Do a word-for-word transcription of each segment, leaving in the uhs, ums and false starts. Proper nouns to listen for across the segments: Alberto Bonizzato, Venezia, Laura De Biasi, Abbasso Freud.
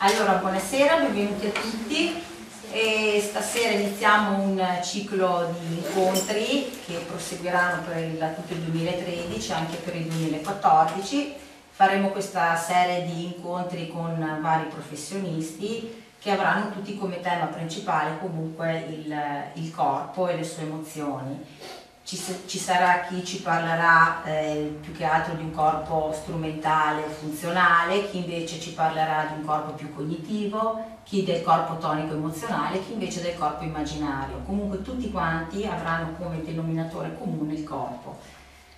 Allora, buonasera, benvenuti a tutti. E stasera iniziamo un ciclo di incontri che proseguiranno per il, tutto il duemilatredici, anche per il duemilaquattordici. Faremo questa serie di incontri con vari professionisti che avranno tutti come tema principale comunque il, il corpo e le sue emozioni. Ci, ci sarà chi ci parlerà eh, più che altro di un corpo strumentale o funzionale, chi invece ci parlerà di un corpo più cognitivo, chi del corpo tonico emozionale, chi invece del corpo immaginario. Comunque tutti quanti avranno come denominatore comune il corpo.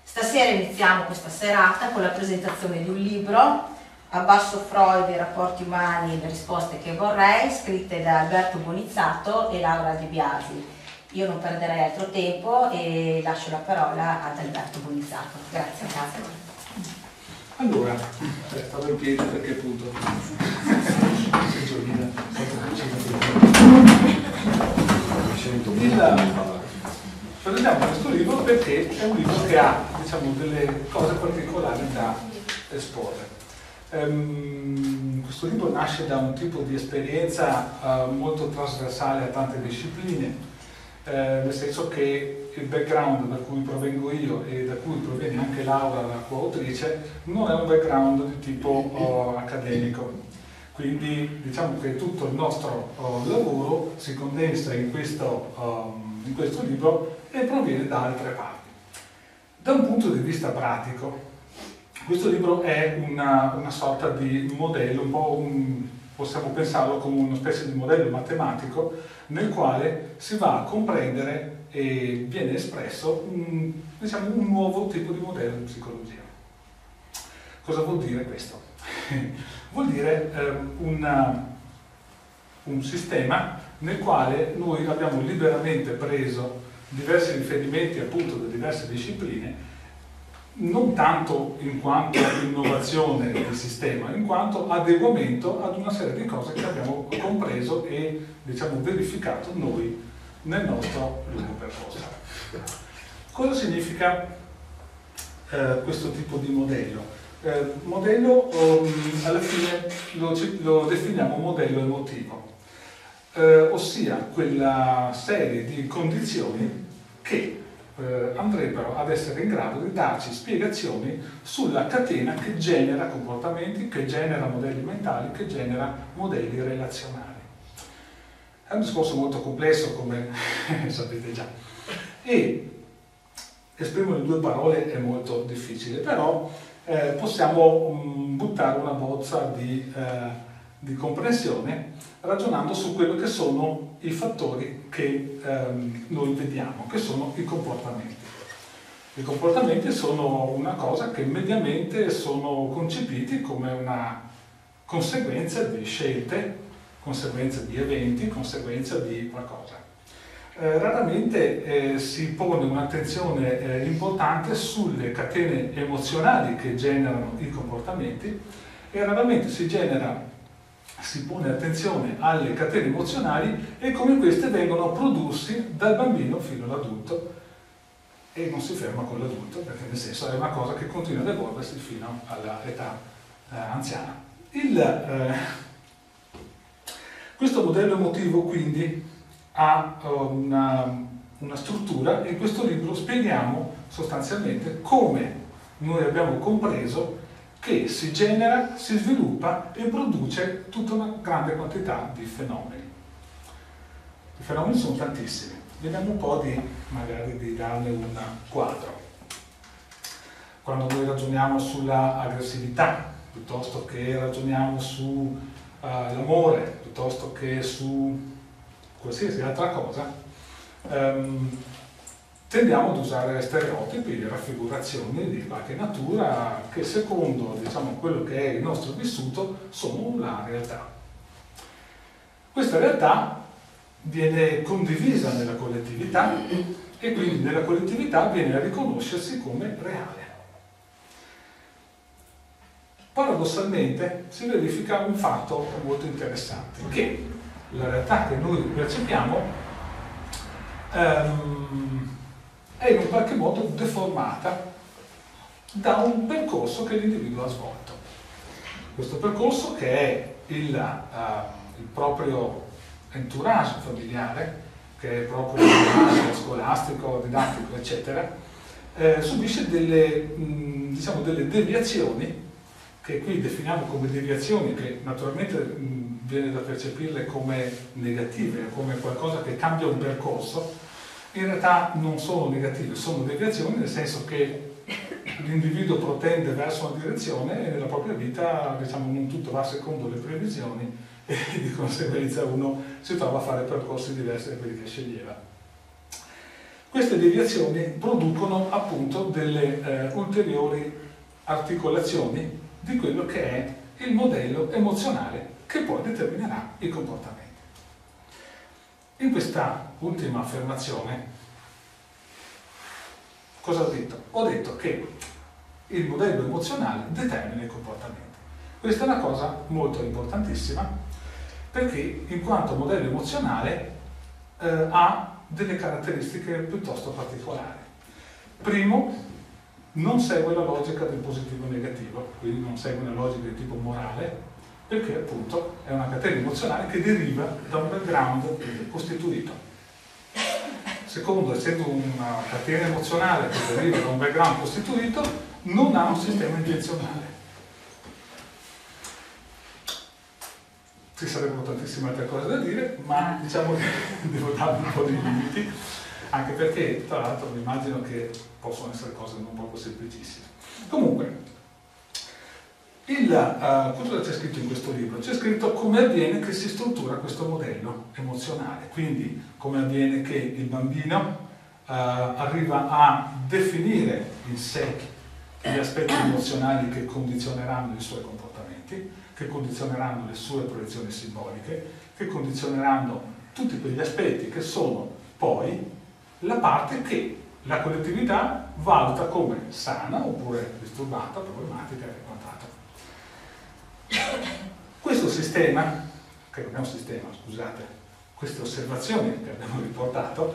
Stasera iniziamo questa serata con la presentazione di un libro, Abbasso Freud, i rapporti umani e le risposte che vorrei, scritte da Alberto Bonizzato e Laura De Biasi. Io non perderei altro tempo e lascio la parola ad Alberto Bonizzato. Grazie, Carlo. Allora, stavo in piedi perché appunto. Prendiamo questo libro perché è un libro che ha, diciamo, delle cose particolari da esporre. Um, questo libro nasce da un tipo di esperienza uh, molto trasversale a tante discipline. Eh, nel senso che il background da cui provengo io e da cui proviene anche Laura, la coautrice, non è un background di tipo oh, accademico, quindi diciamo che tutto il nostro oh, lavoro si condensa in questo, oh, in questo libro e proviene da altre parti. Da un punto di vista pratico, questo libro è una, una sorta di modello, un po' un, possiamo pensarlo come una specie di modello matematico nel quale si va a comprendere e viene espresso un, diciamo, un nuovo tipo di modello di psicologia. Cosa vuol dire questo? Vuol dire eh, una, un sistema nel quale noi abbiamo liberamente preso diversi riferimenti appunto da diverse discipline, non tanto in quanto innovazione del sistema, in quanto adeguamento ad una serie di cose che abbiamo compreso e, diciamo, verificato noi nel nostro lungo percorso. Cosa significa eh, questo tipo di modello? Eh, modello, um, alla fine lo, lo definiamo modello emotivo, eh, ossia quella serie di condizioni che andrebbero ad essere in grado di darci spiegazioni sulla catena che genera comportamenti, che genera modelli mentali, che genera modelli relazionali. È un discorso molto complesso, come sapete già, e esprimerlo in due parole è molto difficile, però eh, possiamo mh, buttare una bozza di, eh, di comprensione ragionando su quello che sono i fattori che ehm, noi vediamo, che sono i comportamenti. I comportamenti sono una cosa che mediamente sono concepiti come una conseguenza di scelte, conseguenza di eventi, conseguenza di qualcosa. Eh, raramente eh, si pone un'attenzione eh, importante sulle catene emozionali che generano i comportamenti e raramente si genera si pone attenzione alle catene emozionali e come queste vengono a prodursi dal bambino fino all'adulto, e non si ferma con l'adulto, perché nel senso è una cosa che continua ad evolversi fino all'età eh, anziana. Il, eh, questo modello emotivo quindi ha una, una struttura e in questo libro spieghiamo sostanzialmente come noi abbiamo compreso che si genera, si sviluppa e produce tutta una grande quantità di fenomeni. I fenomeni sono tantissimi. Vediamo un po' di, magari di darne un quadro. Quando noi ragioniamo sulla aggressività, piuttosto che ragioniamo sull'amore, uh, piuttosto che su qualsiasi altra cosa, um, tendiamo ad usare stereotipi, raffigurazioni di qualche natura che secondo, diciamo, quello che è il nostro vissuto sono la realtà. Questa realtà viene condivisa nella collettività e quindi nella collettività viene a riconoscersi come reale. Paradossalmente si verifica un fatto molto interessante, che la realtà che noi percepiamo ehm, è in un qualche modo deformata da un percorso che l'individuo ha svolto. questo percorso, che è il, uh, il proprio entourage familiare, che è proprio entourage scolastico, didattico, eccetera, eh, subisce delle, mh, diciamo, delle deviazioni, che qui definiamo come deviazioni, che naturalmente mh, viene da percepirle come negative, come qualcosa che cambia un percorso. In realtà non sono negative, sono deviazioni, nel senso che l'individuo protende verso una direzione e nella propria vita, diciamo, non tutto va secondo le previsioni e di conseguenza uno si trova a fare percorsi diversi da quelli che sceglieva. Queste deviazioni producono appunto delle eh, ulteriori articolazioni di quello che è il modello emozionale che poi determinerà i comportamenti. In questa ultima affermazione cosa ho detto? Ho detto che il modello emozionale determina i comportamenti. Questa è una cosa molto importantissima, perché in quanto modello emozionale eh, ha delle caratteristiche piuttosto particolari. Primo, non segue la logica del positivo e negativo, quindi non segue una logica di tipo morale, perché appunto è una catena emozionale che deriva da un background costituito. Secondo, essendo una catena emozionale che deriva da un background costituito, non ha un sistema intenzionale. Ci sarebbero tantissime altre cose da dire, ma diciamo che devo dare un po' di limiti, anche perché tra l'altro mi immagino che possono essere cose non poco semplicissime. Comunque, il, uh, cosa c'è scritto in questo libro? C'è scritto come avviene che si struttura questo modello emozionale, quindi come avviene che il bambino uh, arriva a definire in sé gli aspetti emozionali che condizioneranno i suoi comportamenti, che condizioneranno le sue proiezioni simboliche, che condizioneranno tutti quegli aspetti che sono poi la parte che la collettività valuta come sana oppure disturbata, problematica e quant'altro. Questo sistema, che non è un sistema, scusate, queste osservazioni che abbiamo riportato,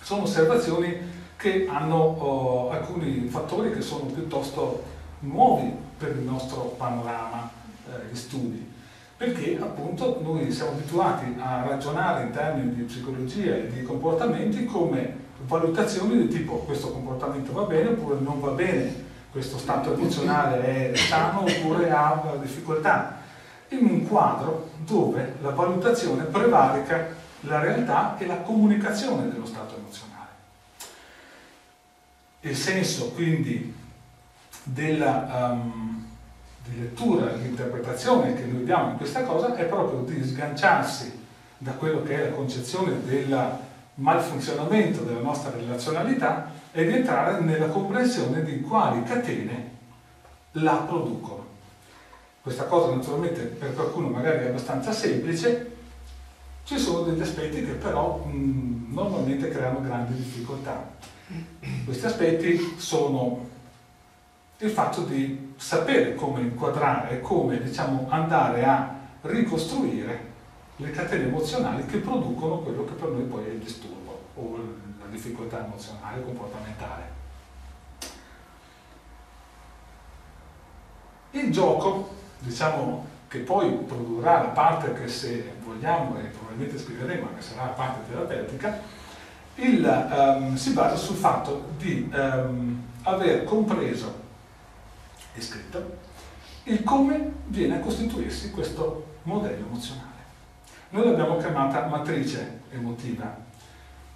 sono osservazioni che hanno oh, alcuni fattori che sono piuttosto nuovi per il nostro panorama eh, di studi, perché appunto noi siamo abituati a ragionare in termini di psicologia e di comportamenti come valutazioni di tipo questo comportamento va bene oppure non va bene, questo stato emozionale è sano oppure ha difficoltà, in un quadro dove la valutazione prevarica la realtà e la comunicazione dello stato emozionale. Il senso quindi della um, di lettura, l'interpretazione che noi diamo in questa cosa è proprio di sganciarsi da quello che è la concezione del malfunzionamento della nostra relazionalità e di entrare nella comprensione di quali catene la producono. Questa cosa naturalmente per qualcuno magari è abbastanza semplice, ci sono degli aspetti che però mh, normalmente creano grandi difficoltà. Questi aspetti sono il fatto di sapere come inquadrare, come diciamo, andare a ricostruire le catene emozionali che producono quello che per noi poi è il disturbo o la difficoltà emozionale comportamentale. Il gioco, diciamo che poi produrrà la parte che, se vogliamo e probabilmente scriveremo, che sarà la parte terapeutica, il, um, si basa sul fatto di um, aver compreso e scritto il come viene a costituirsi questo modello emozionale. Noi l'abbiamo chiamata matrice emotiva,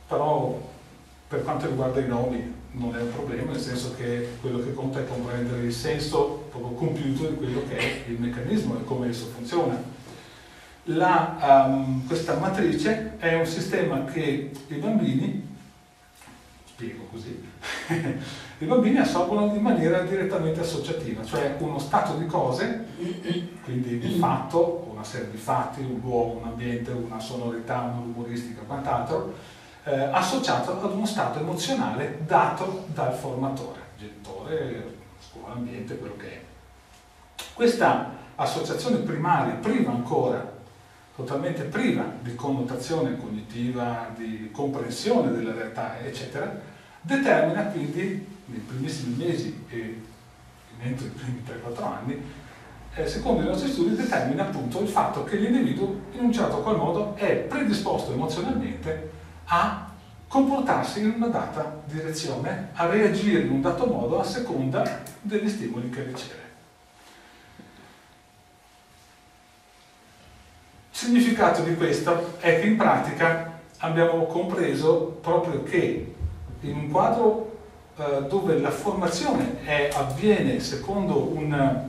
però per quanto riguarda i nomi non è un problema, nel senso che quello che conta è comprendere il senso proprio compiuto di quello che è il meccanismo e come esso funziona. La, um, questa matrice è un sistema che i bambini, spiego così, i bambini assorbono in maniera direttamente associativa, cioè uno stato di cose, quindi un fatto, una serie di fatti, un luogo, un ambiente, una sonorità, un'umoristica, quant'altro, Eh, associato ad uno stato emozionale dato dal formatore, genitore, scuola, ambiente, quello che è. Questa associazione primaria, prima ancora, totalmente priva di connotazione cognitiva, di comprensione della realtà, eccetera, determina quindi, nei primissimi mesi e entro i primi tre quattro anni, eh, secondo i nostri studi, determina appunto il fatto che l'individuo in un certo qual modo è predisposto emozionalmente a comportarsi in una data direzione, a reagire in un dato modo a seconda degli stimoli che riceve. Il significato di questo è che in pratica abbiamo compreso proprio che in un quadro eh, dove la formazione è, avviene secondo un,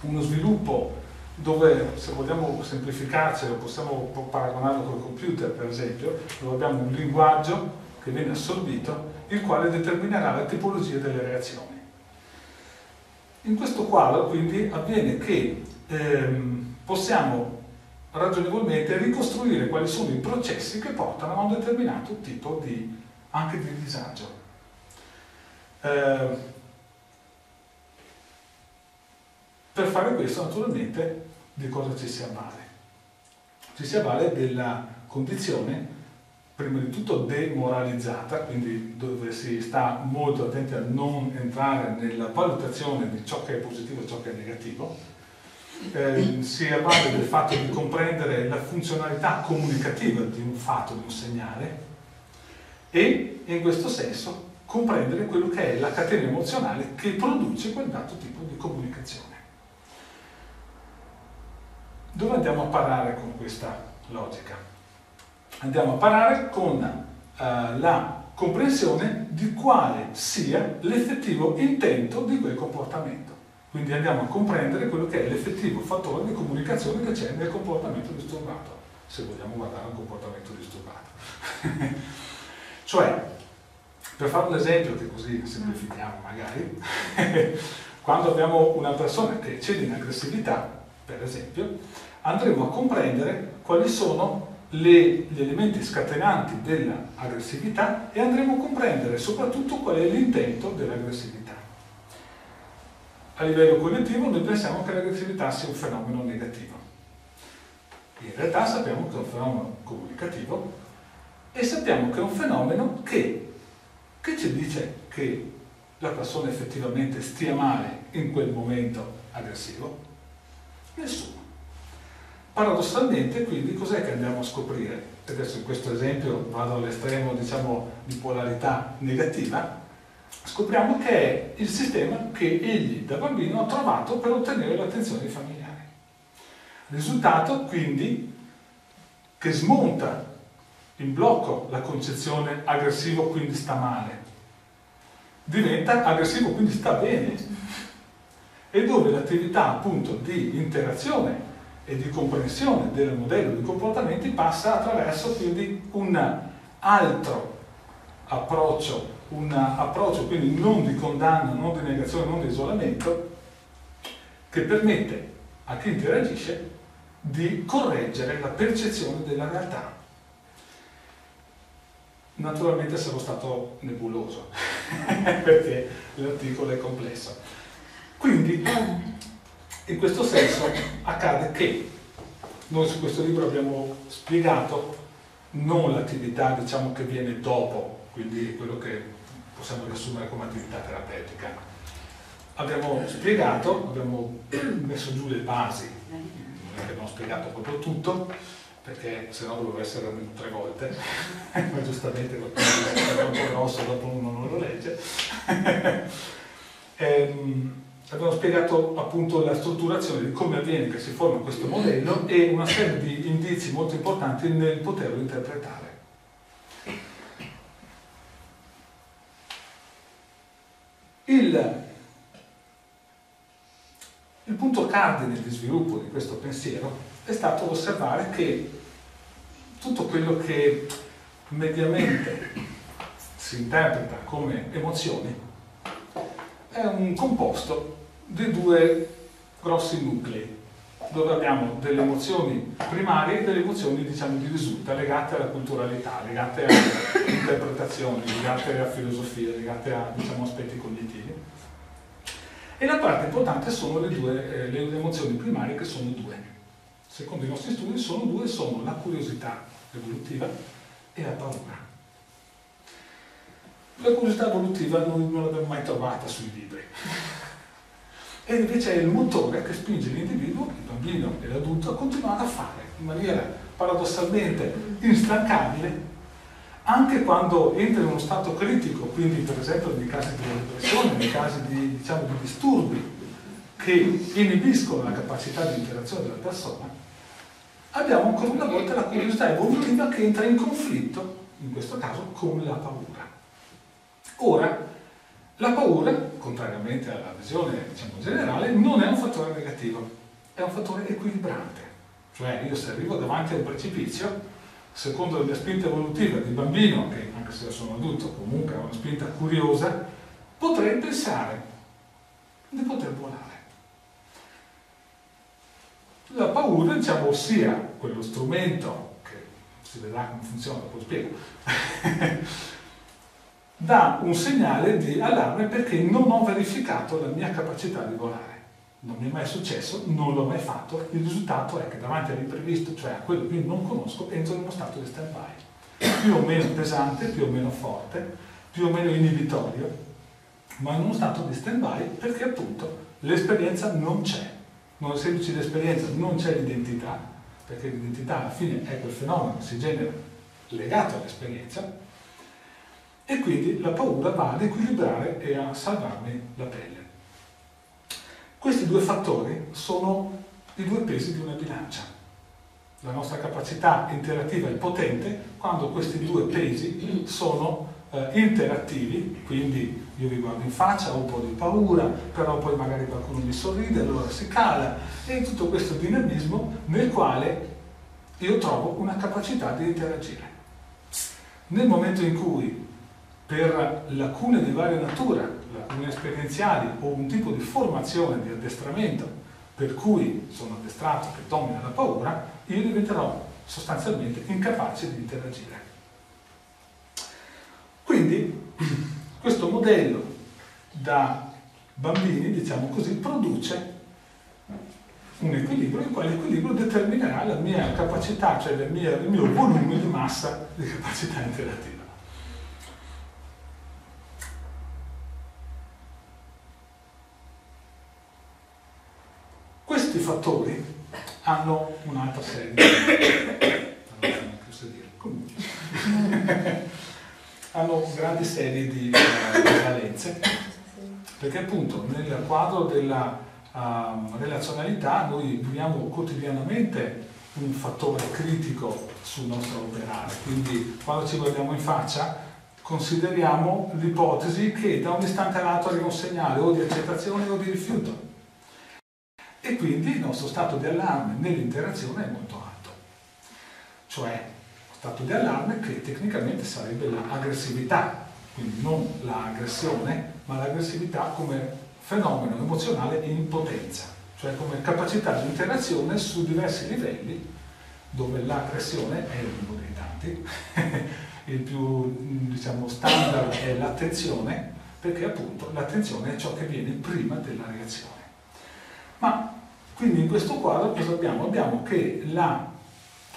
uno sviluppo dove, se vogliamo semplificarcelo, possiamo paragonarlo col computer per esempio, dove abbiamo un linguaggio che viene assorbito, il quale determinerà la tipologia delle reazioni. In questo quadro quindi avviene che ehm, possiamo ragionevolmente ricostruire quali sono i processi che portano a un determinato tipo di, anche di disagio. Eh, per fare questo naturalmente di cosa ci si avvale? Ci si avvale della condizione prima di tutto demoralizzata, quindi dove si sta molto attenti a non entrare nella valutazione di ciò che è positivo e ciò che è negativo. Eh, si avvale del fatto di comprendere la funzionalità comunicativa di un fatto, di un segnale, e in questo senso comprendere quello che è la catena emozionale che produce quel dato tipo di comunicazione. Dove andiamo a parare con questa logica? Andiamo a parare con eh, la comprensione di quale sia l'effettivo intento di quel comportamento. Quindi andiamo a comprendere quello che è l'effettivo fattore di comunicazione che c'è nel comportamento disturbato, se vogliamo guardare un comportamento disturbato. Cioè, per fare un esempio che così semplifichiamo magari, quando abbiamo una persona che cede in aggressività, per esempio, andremo a comprendere quali sono le, gli elementi scatenanti dell'aggressività e andremo a comprendere soprattutto qual è l'intento dell'aggressività. A livello cognitivo noi pensiamo che l'aggressività sia un fenomeno negativo. In realtà sappiamo che è un fenomeno comunicativo e sappiamo che è un fenomeno che, che ci dice che la persona effettivamente stia male in quel momento aggressivo? Nessuno. Paradossalmente quindi cos'è che andiamo a scoprire? Adesso in questo esempio vado all'estremo, diciamo, di polarità negativa. Scopriamo che è il sistema che egli da bambino ha trovato per ottenere l'attenzione dei familiari. Risultato quindi che smonta in blocco la concezione aggressivo quindi sta male, diventa aggressivo quindi sta bene, e dove l'attività appunto di interazione e di comprensione del modello di comportamenti passa attraverso quindi un altro approccio, un approccio quindi non di condanna, non di negazione, non di isolamento, che permette a chi interagisce di correggere la percezione della realtà. Naturalmente sarò stato nebuloso perché l'articolo è complesso. Quindi in questo senso accade che noi su questo libro abbiamo spiegato non l'attività, diciamo, che viene dopo, quindi quello che possiamo riassumere come attività terapeutica. Abbiamo spiegato, abbiamo messo giù le basi, non è che abbiamo spiegato proprio tutto, perché sennò doveva essere almeno tre volte, ma giustamente qualcuno è troppo grosso, dopo uno non lo legge. ehm, abbiamo spiegato appunto la strutturazione di come avviene che si forma questo modello e una serie di indizi molto importanti nel poterlo interpretare. Il, il punto cardine di sviluppo di questo pensiero è stato osservare che tutto quello che mediamente si interpreta come emozioni è un composto di due grossi nuclei, dove abbiamo delle emozioni primarie e delle emozioni, diciamo, di risulta, legate alla culturalità, legate a interpretazioni, legate a filosofie, legate a, diciamo, aspetti cognitivi. E la parte importante sono le, due, eh, le emozioni primarie, che sono due. Secondo i nostri studi sono due, sono la curiosità evolutiva e la paura. La curiosità evolutiva noi non l'abbiamo mai trovata sui libri. e invece è il motore che spinge l'individuo, il bambino e l'adulto, a continuare a fare in maniera paradossalmente instancabile, anche quando entra in uno stato critico, quindi per esempio nei casi di depressione, nei casi di, diciamo, di disturbi che inibiscono la capacità di interazione della persona, abbiamo ancora una volta la curiosità evolutiva che entra in conflitto, in questo caso, con la paura. Ora, la paura, contrariamente alla visione, diciamo, generale, non è un fattore negativo, è un fattore equilibrante. Cioè, io se arrivo davanti a un precipizio, secondo la spinta evolutiva di bambino, che anche se io sono adulto comunque ha una spinta curiosa, potrei pensare di poter volare. La paura, diciamo, ossia quello strumento, che si vedrà come funziona, poi spiego, dà un segnale di allarme perché non ho verificato la mia capacità di volare. Non mi è mai successo, non l'ho mai fatto, il risultato è che davanti all'imprevisto, cioè a quello che non conosco, entro in uno stato di stand-by, più o meno pesante, più o meno forte, più o meno inibitorio, ma in uno stato di stand-by perché appunto l'esperienza non c'è. Non essendoci l'esperienza non c'è l'identità, perché l'identità alla fine è quel fenomeno che si genera legato all'esperienza, e quindi la paura va ad equilibrare e a salvarmi la pelle. Questi due fattori sono i due pesi di una bilancia. La nostra capacità interattiva è potente quando questi due pesi sono eh, interattivi, quindi io vi guardo in faccia, ho un po' di paura, però poi magari qualcuno mi sorride, allora si cala, e in tutto questo dinamismo nel quale io trovo una capacità di interagire. Nel momento in cui per lacune di varia natura, lacune esperienziali o un tipo di formazione, di addestramento, per cui sono addestrato che domina la paura, io diventerò sostanzialmente incapace di interagire. Quindi questo modello da bambini, diciamo così, produce un equilibrio in quale equilibrio determinerà la mia capacità, cioè la mia, il mio volume di massa di capacità interattiva. Questi fattori hanno un'altra serie di allora, non so dire. Comunque. hanno grandi serie di uh, valenze, perché appunto nel quadro della uh, relazionalità noi viviamo quotidianamente un fattore critico sul nostro operare, quindi quando ci guardiamo in faccia consideriamo l'ipotesi che da un istante all'altro arriva un segnale o di accettazione o di rifiuto. E quindi il nostro stato di allarme nell'interazione è molto alto, cioè stato di allarme che tecnicamente sarebbe l'aggressività, quindi non l'aggressione, ma l'aggressività come fenomeno emozionale in potenza, cioè come capacità di interazione su diversi livelli, dove l'aggressione è uno dei tanti, il più, diciamo, standard è l'attenzione, perché appunto l'attenzione è ciò che viene prima della reazione. Ma quindi in questo quadro cosa abbiamo? Abbiamo che la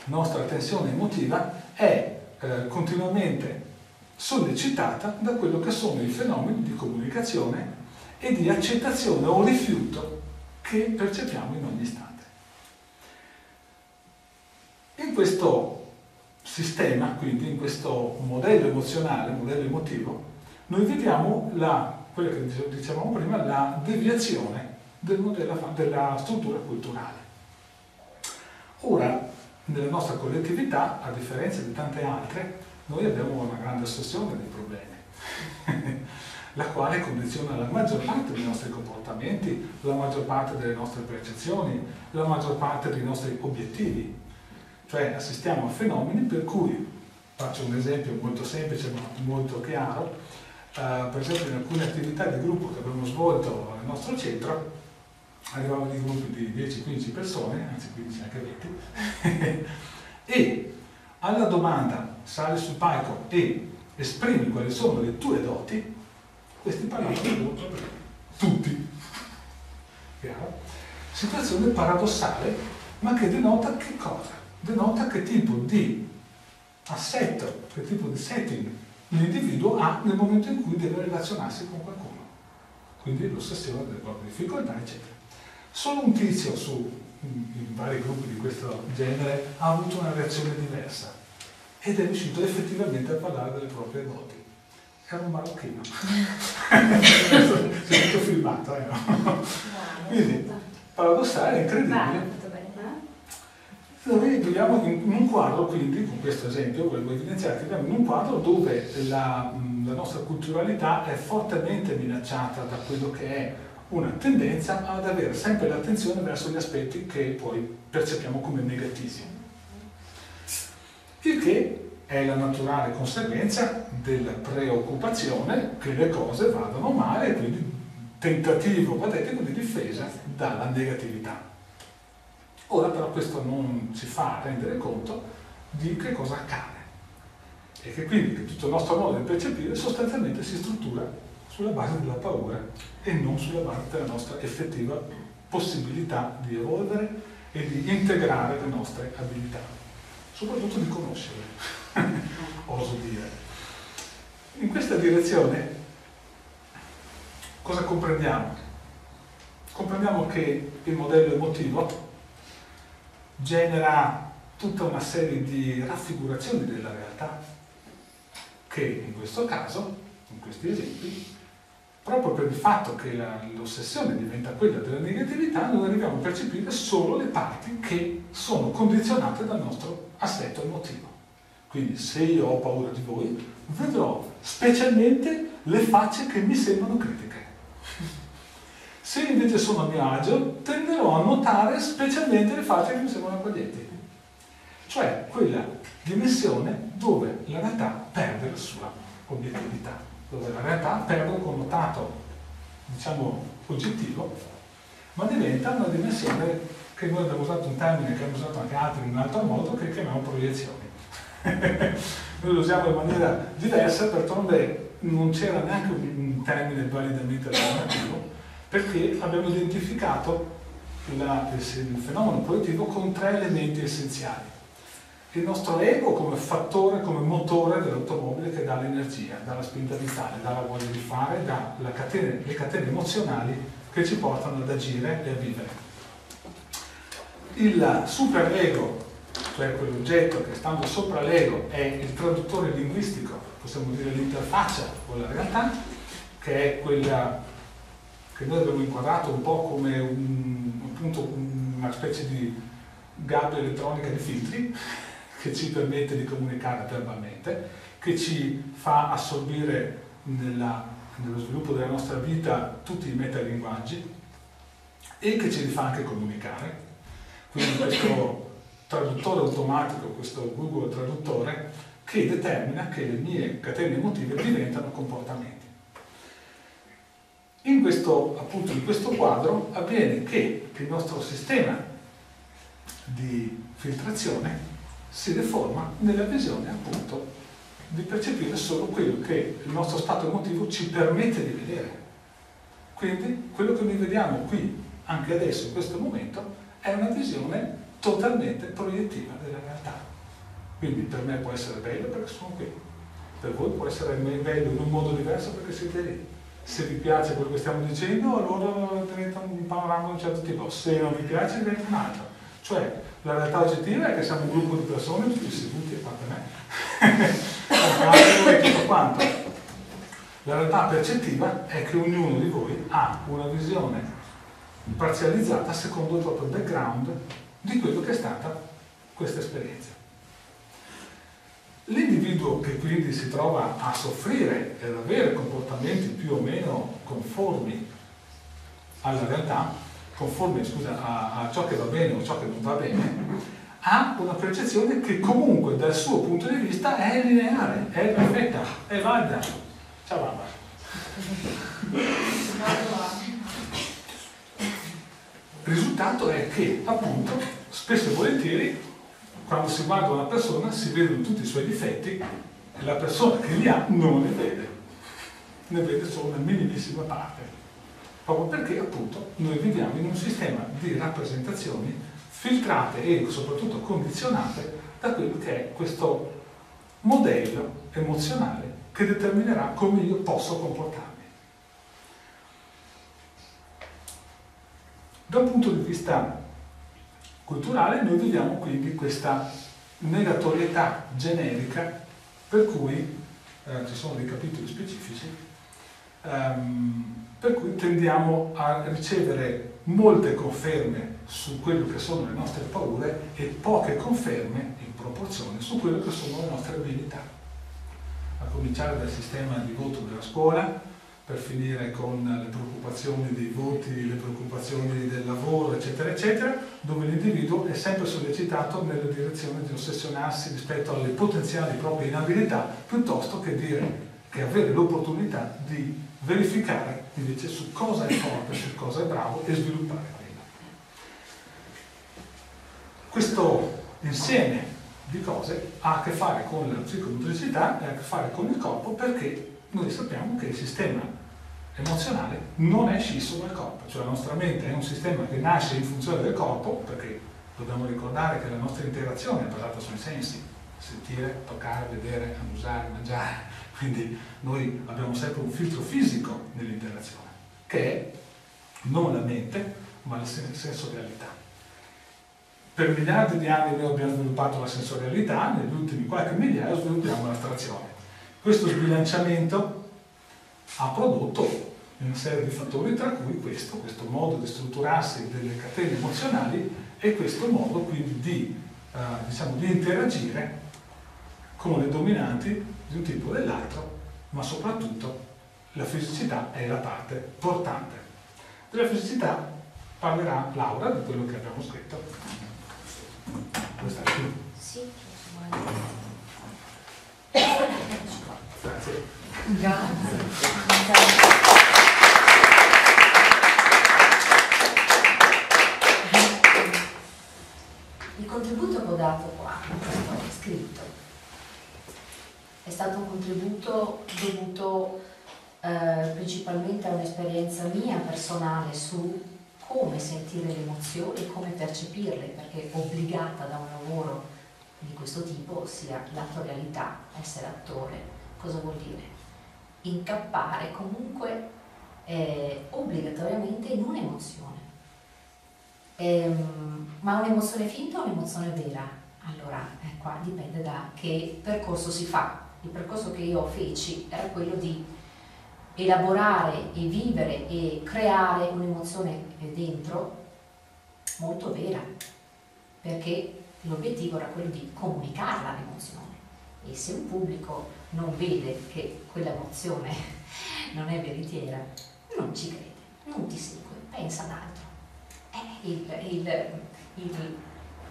nostra tensione emotiva è eh, continuamente sollecitata da quello che sono i fenomeni di comunicazione e di accettazione o rifiuto che percepiamo in ogni istante. In questo sistema, quindi in questo modello emozionale, modello emotivo, noi vediamo la, quello che dicevamo prima, la deviazione del modello della struttura culturale. Ora, nella nostra collettività, a differenza di tante altre, noi abbiamo una grande ossessione dei problemi, la quale condiziona la maggior parte dei nostri comportamenti, la maggior parte delle nostre percezioni, la maggior parte dei nostri obiettivi. Cioè assistiamo a fenomeni per cui, faccio un esempio molto semplice ma molto chiaro, eh, per esempio in alcune attività di gruppo che abbiamo svolto nel nostro centro, arrivavano dei gruppi di dieci quindici persone, anzi quindici anche venti, e alla domanda sali sul palco e esprimi quali sono le tue doti, questi parlavano tutti. Chiaro? Situazione paradossale, ma che denota che cosa? Denota che tipo di assetto, che tipo di setting l'individuo ha nel momento in cui deve relazionarsi con qualcuno. quindi l'ossessione delle proprie difficoltà, eccetera. Solo un tizio su in vari gruppi di questo genere ha avuto una reazione diversa ed è riuscito effettivamente a parlare delle proprie doti. Era un marocchino. C'è tutto filmato, eh? No? Quindi, paradossale, incredibile. Noi viviamo in un quadro, quindi, con questo esempio, volevo evidenziare, viviamo in un quadro dove la, la nostra culturalità è fortemente minacciata da quello che è una tendenza ad avere sempre l'attenzione verso gli aspetti che poi percepiamo come negativi. Il che è la naturale conseguenza della preoccupazione che le cose vadano male e quindi tentativo patetico di difesa dalla negatività. Ora però questo non ci fa rendere conto di che cosa accade e che quindi tutto il nostro modo di percepire sostanzialmente si struttura sulla base della paura e non sulla base della nostra effettiva possibilità di evolvere e di integrare le nostre abilità, soprattutto di conoscere, oso dire. In questa direzione cosa comprendiamo? Comprendiamo che il modello emotivo genera tutta una serie di raffigurazioni della realtà che in questo caso, in questi esempi, proprio per il fatto che l'ossessione diventa quella della negatività, noi arriviamo a percepire solo le parti che sono condizionate dal nostro assetto emotivo. Quindi se io ho paura di voi, vedrò specialmente le facce che mi sembrano critiche. Se invece sono a mio agio, tenderò a notare specialmente le facce che mi sembrano accoglienti. Cioè quella dimensione dove la realtà perde la sua obiettività, dove la realtà perde un connotato, diciamo, oggettivo, ma diventa una dimensione che noi abbiamo usato un termine che hanno usato anche altri in un altro modo, che chiamiamo proiezioni. Noi lo usiamo in maniera diversa, perché non c'era neanche un termine validamente alternativo, perché abbiamo identificato la, il fenomeno proiettivo con tre elementi essenziali. Il nostro ego come fattore, come motore dell'automobile che dà l'energia, dà la spinta vitale, dà la voglia di fare, dà la catena, le catene emozionali che ci portano ad agire e a vivere. Il superego, cioè quell'oggetto che stando sopra l'ego è il traduttore linguistico, possiamo dire l'interfaccia con la realtà, che è quella che noi abbiamo inquadrato un po' come un, appunto, una specie di gabbia elettronica di filtri che ci permette di comunicare verbalmente, che ci fa assorbire nella, nello sviluppo della nostra vita tutti i metalinguaggi e che ci fa anche comunicare. Quindi questo traduttore automatico, questo Google traduttore, che determina che le mie catene emotive diventano comportamenti. In questo, appunto, in questo quadro avviene che il nostro sistema di filtrazione si deforma nella visione, appunto, di percepire solo quello che il nostro stato emotivo ci permette di vedere. Quindi quello che noi vediamo qui, anche adesso, in questo momento, è una visione totalmente proiettiva della realtà. Quindi per me può essere bello perché sono qui, per voi può essere bello in un modo diverso perché siete lì. Se vi piace quello che stiamo dicendo, allora diventa un panorama di un certo tipo, se non vi piace diventa un altro. Cioè, la realtà oggettiva è che siamo un gruppo di persone, tutti seduti, a parte me, a caso e tutto quanto. La realtà percettiva è che ognuno di voi ha una visione parzializzata secondo il proprio background di quello che è stata questa esperienza. L'individuo che quindi si trova a soffrire e ad avere comportamenti più o meno conformi alla realtà, conformi scusa, a, a ciò che va bene o ciò che non va bene, ha una percezione che comunque dal suo punto di vista è lineare, è perfetta, è valida. Ciao mamma. Il risultato è che, appunto, spesso e volentieri, quando si guarda una persona si vedono tutti i suoi difetti e la persona che li ha non li vede, ne vede solo una minimissima parte, proprio perché appunto noi viviamo in un sistema di rappresentazioni filtrate e soprattutto condizionate da quello che è questo modello emozionale che determinerà come io posso comportarmi. Da un punto di vista culturale noi viviamo quindi questa negatorietà generica per cui eh, ci sono dei capitoli specifici ehm, per cui tendiamo a ricevere molte conferme su quello che sono le nostre paure e poche conferme in proporzione su quello che sono le nostre abilità, a cominciare dal sistema di voto della scuola, per finire con le preoccupazioni dei voti, le preoccupazioni del lavoro, eccetera, eccetera, dove l'individuo è sempre sollecitato nella direzione di ossessionarsi rispetto alle potenziali proprie inabilità, piuttosto che dire che avere l'opportunità di verificare invece su cosa è forte, su cosa è bravo e sviluppare quella. Questo insieme di cose ha a che fare con la psicomotricità e ha a che fare con il corpo, perché noi sappiamo che il sistema emozionale non è scisso dal corpo, cioè la nostra mente è un sistema che nasce in funzione del corpo, perché dobbiamo ricordare che la nostra interazione è basata sui sensi, sentire, toccare, vedere, annusare, mangiare, quindi noi abbiamo sempre un filtro fisico nell'interazione, che è non la mente, ma la sensorialità. Per miliardi di anni noi abbiamo sviluppato la sensorialità, negli ultimi qualche migliaia sviluppiamo l'astrazione. Questo sbilanciamento ha prodotto una serie di fattori, tra cui questo, questo modo di strutturarsi delle catene emozionali e questo modo quindi di, eh, diciamo, di interagire con le dominanti di un tipo o dell'altro, ma soprattutto la fisicità è la parte portante. Della fisicità parlerà Laura, di quello che abbiamo scritto. Questa è qui? Sì, grazie. Grazie. Il contributo che ho dato qua, scritto, è stato un contributo dovuto eh, principalmente a un'esperienza mia personale su come sentire le emozioni e come percepirle, perché obbligata da un lavoro di questo tipo, ossia l'attorialità, essere attore, cosa vuol dire? Incappare comunque eh, obbligatoriamente in un'emozione. Ehm, ma un'emozione finta o un'emozione vera? Allora, eh, qua dipende da che percorso si fa. Il percorso che io feci era quello di elaborare e vivere e creare un'emozione dentro molto vera, perché l'obiettivo era quello di comunicarla l'emozione, e se un pubblico non vede che quell'emozione non è veritiera, non ci crede, non ti segue, pensa ad altro. È il, il, il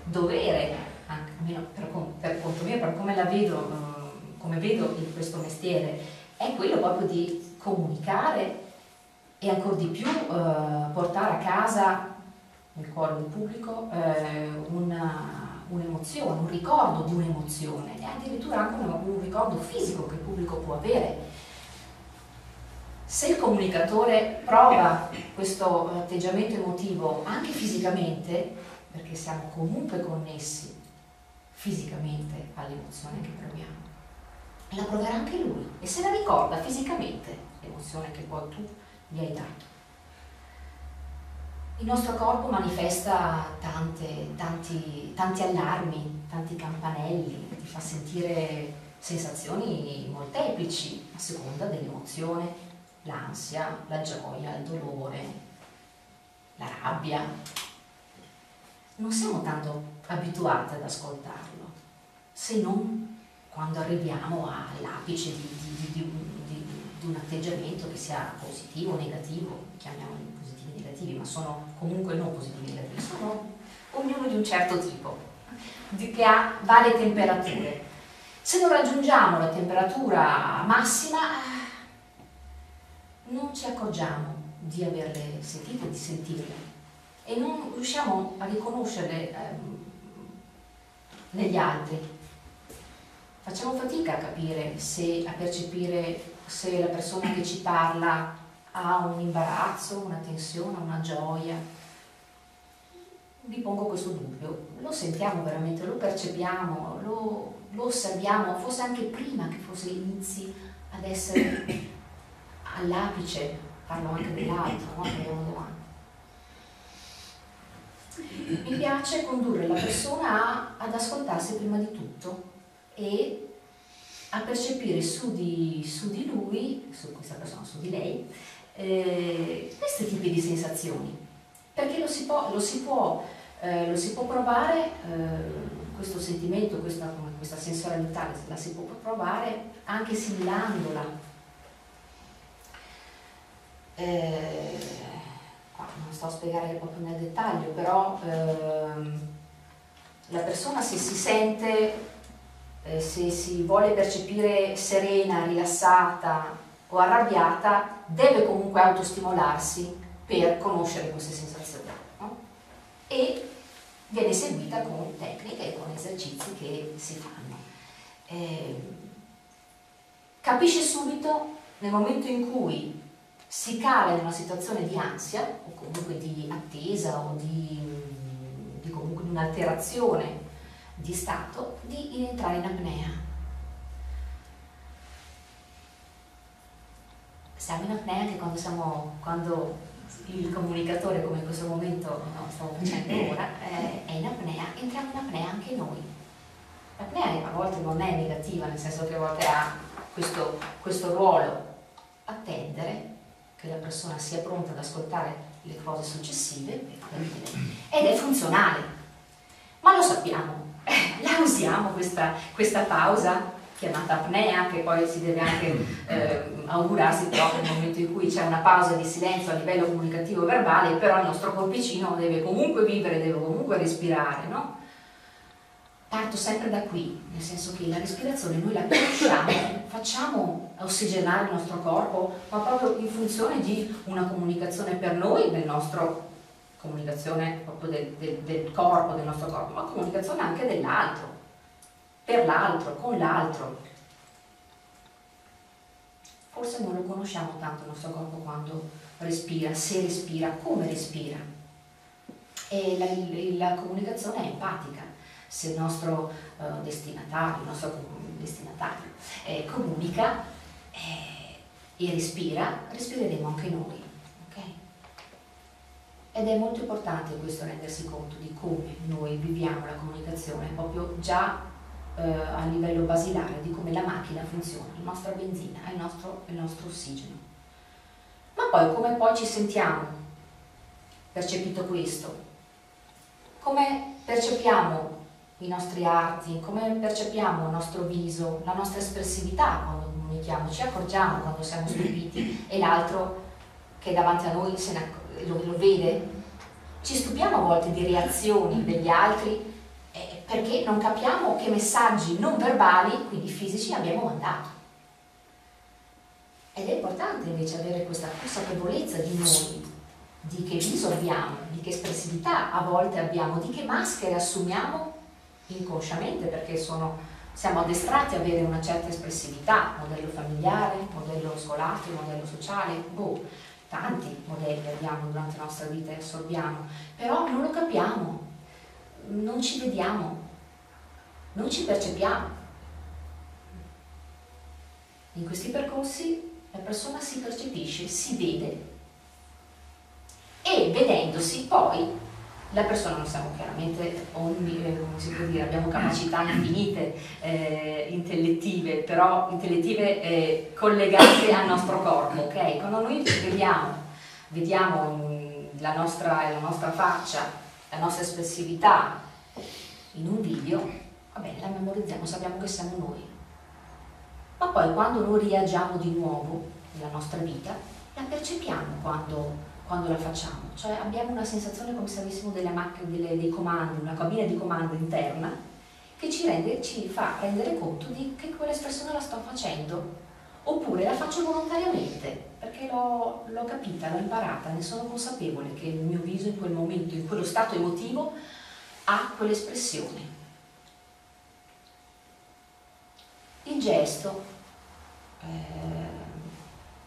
dovere, anche, almeno per, per conto mio, per come la vedo, come vedo in questo mestiere, è quello proprio di comunicare e ancora di più eh, portare a casa nel cuore del pubblico eh, un'emozione, un, un ricordo di un'emozione e addirittura anche un, un ricordo fisico che il pubblico può avere. Se il comunicatore prova questo atteggiamento emotivo anche fisicamente, perché siamo comunque connessi fisicamente all'emozione che proviamo, la proverà anche lui e se la ricorda fisicamente, l'emozione che poi tu gli hai dato. Il nostro corpo manifesta tante, tanti, tanti allarmi, tanti campanelli, ti fa sentire sensazioni molteplici a seconda dell'emozione, l'ansia, la gioia, il dolore, la rabbia. Non siamo tanto abituati ad ascoltarlo, se non quando arriviamo all'apice di, di, di, di, di un atteggiamento che sia positivo o negativo, chiamiamoli positivi e negativi, ma sono comunque non positivi e negativi, sono ognuno di un certo tipo, di, che ha varie temperature. Se non raggiungiamo la temperatura massima, non ci accorgiamo di averle sentite, di sentirle, e non riusciamo a riconoscerle ehm, negli altri. Facciamo fatica a capire, se, a percepire se la persona che ci parla ha un imbarazzo, una tensione, una gioia. Vi pongo questo dubbio, lo sentiamo veramente, lo percepiamo, lo, lo osserviamo, forse anche prima che forse inizi ad essere all'apice, parlo anche dell'altro, no? Mi piace condurre la persona a, ad ascoltarsi prima di tutto e a percepire su di, su di lui, su questa persona, su di lei, eh, questi tipi di sensazioni, perché lo si può, lo si può, eh, lo si può provare, eh, questo sentimento, questa, questa sensorialità la si può provare anche simulandola. Eh, non sto a spiegare proprio nel dettaglio, però ehm, la persona se si sente, eh, se si vuole percepire serena, rilassata o arrabbiata, deve comunque autostimolarsi per conoscere queste sensazioni, no? E viene seguita con tecniche e con esercizi che si fanno. Eh, capisce subito nel momento in cui si cala in una situazione di ansia o comunque di attesa o di, di comunque un'alterazione di stato, di entrare in apnea. Siamo in apnea anche quando siamo, quando il comunicatore, come in questo momento no, stavo facendo ora, eh, è in apnea, entriamo in apnea anche noi. L'apnea a volte non è negativa, nel senso che a volte ha questo, questo ruolo, attendere che la persona sia pronta ad ascoltare le cose successive ed è funzionale. Ma lo sappiamo, la usiamo questa, questa pausa chiamata apnea, che poi si deve anche eh, augurarsi però nel momento in cui c'è una pausa di silenzio a livello comunicativo verbale, però il nostro corpicino deve comunque vivere, deve comunque respirare, no? Parto sempre da qui, nel senso che la respirazione noi la conosciamo, facciamo ossigenare il nostro corpo, ma proprio in funzione di una comunicazione per noi, del nostro, comunicazione proprio del, del, del corpo, del nostro corpo, ma comunicazione anche dell'altro, per l'altro, con l'altro. Forse non lo conosciamo tanto il nostro corpo quando respira, se respira, come respira. E la, la comunicazione è empatica. Se il nostro eh, destinatario, il nostro destinatario eh, comunica eh, e respira, respireremo anche noi. Okay? Ed è molto importante questo, rendersi conto di come noi viviamo la comunicazione, proprio già a livello basilare, di come la macchina funziona, la nostra benzina, il nostro, il nostro ossigeno. Ma poi come poi ci sentiamo, percepito questo? Come percepiamo i nostri arti, come percepiamo il nostro viso, la nostra espressività quando comunichiamo, ci accorgiamo quando siamo stupiti e l'altro che è davanti a noi se ne lo, lo vede? Ci stupiamo a volte di reazioni degli altri perché non capiamo che messaggi non verbali, quindi fisici, abbiamo mandato. Ed è importante invece avere questa consapevolezza di noi, di che viso abbiamo, di che espressività a volte abbiamo, di che maschere assumiamo inconsciamente, perché sono, siamo addestrati ad avere una certa espressività, modello familiare, modello scolastico, modello sociale, boh, tanti modelli abbiamo durante la nostra vita e assorbiamo, però non lo capiamo. Non ci vediamo, non ci percepiamo. In questi percorsi la persona si percepisce, si vede e vedendosi poi la persona, non siamo chiaramente ogni, come si può dire, abbiamo capacità infinite eh, intellettive, però intellettive eh, collegate al nostro corpo, ok? Quando noi vediamo, vediamo la nostra, la nostra faccia, la nostra espressività in un video, va bene, la memorizziamo, sappiamo che siamo noi. Ma poi quando noi reagiamo di nuovo nella nostra vita, la percepiamo quando, quando la facciamo. Cioè abbiamo una sensazione come se avessimo delle macchine, delle, dei comandi, una cabina di comando interna che ci, rende, ci fa rendere conto di che quell'espressione la sto facendo. Oppure la faccio volontariamente, perché l'ho capita, l'ho imparata, ne sono consapevole che il mio viso in quel momento, in quello stato emotivo, ha quell'espressione. Il gesto, eh,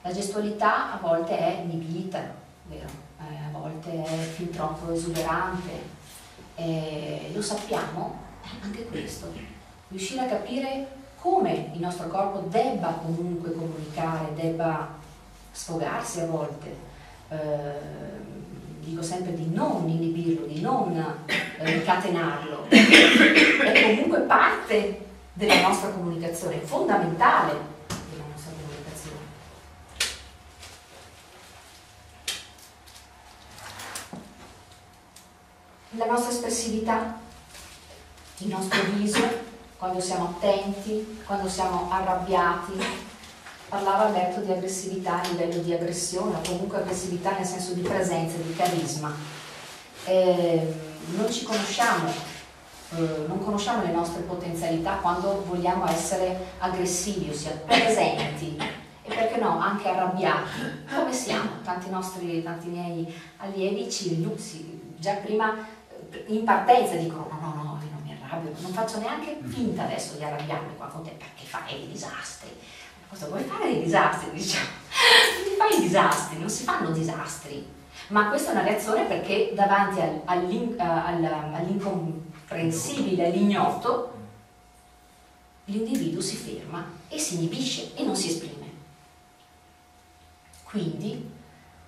la gestualità a volte è inibita, vero? Eh, a volte è fin troppo esuberante, eh, lo sappiamo, anche questo, riuscire a capire come il nostro corpo debba comunque comunicare, debba sfogarsi a volte, eh, dico sempre di non inibirlo, di non ricatenarlo, è comunque parte della nostra comunicazione, è fondamentale della nostra comunicazione. La nostra espressività, il nostro viso, quando siamo attenti, quando siamo arrabbiati. Parlava Alberto di aggressività a livello di aggressione, o comunque aggressività nel senso di presenza, di carisma. Eh, non ci conosciamo, eh, non conosciamo le nostre potenzialità quando vogliamo essere aggressivi, ossia presenti, e perché no, anche arrabbiati, come siamo. Tanti nostri, tanti miei allievi ci, si, già prima in partenza dicono no, no, no, io non mi arrabbio, non faccio neanche finta adesso di arrabbiarmi qua con te, perché fai dei disastri. Cosa vuoi fare dei disastri, diciamo? Non fai i disastri, non si fanno disastri. Ma questa è una reazione perché davanti al, all'in, all'incomprensibile, all'ignoto, l'individuo si ferma e si inibisce e non si esprime. Quindi,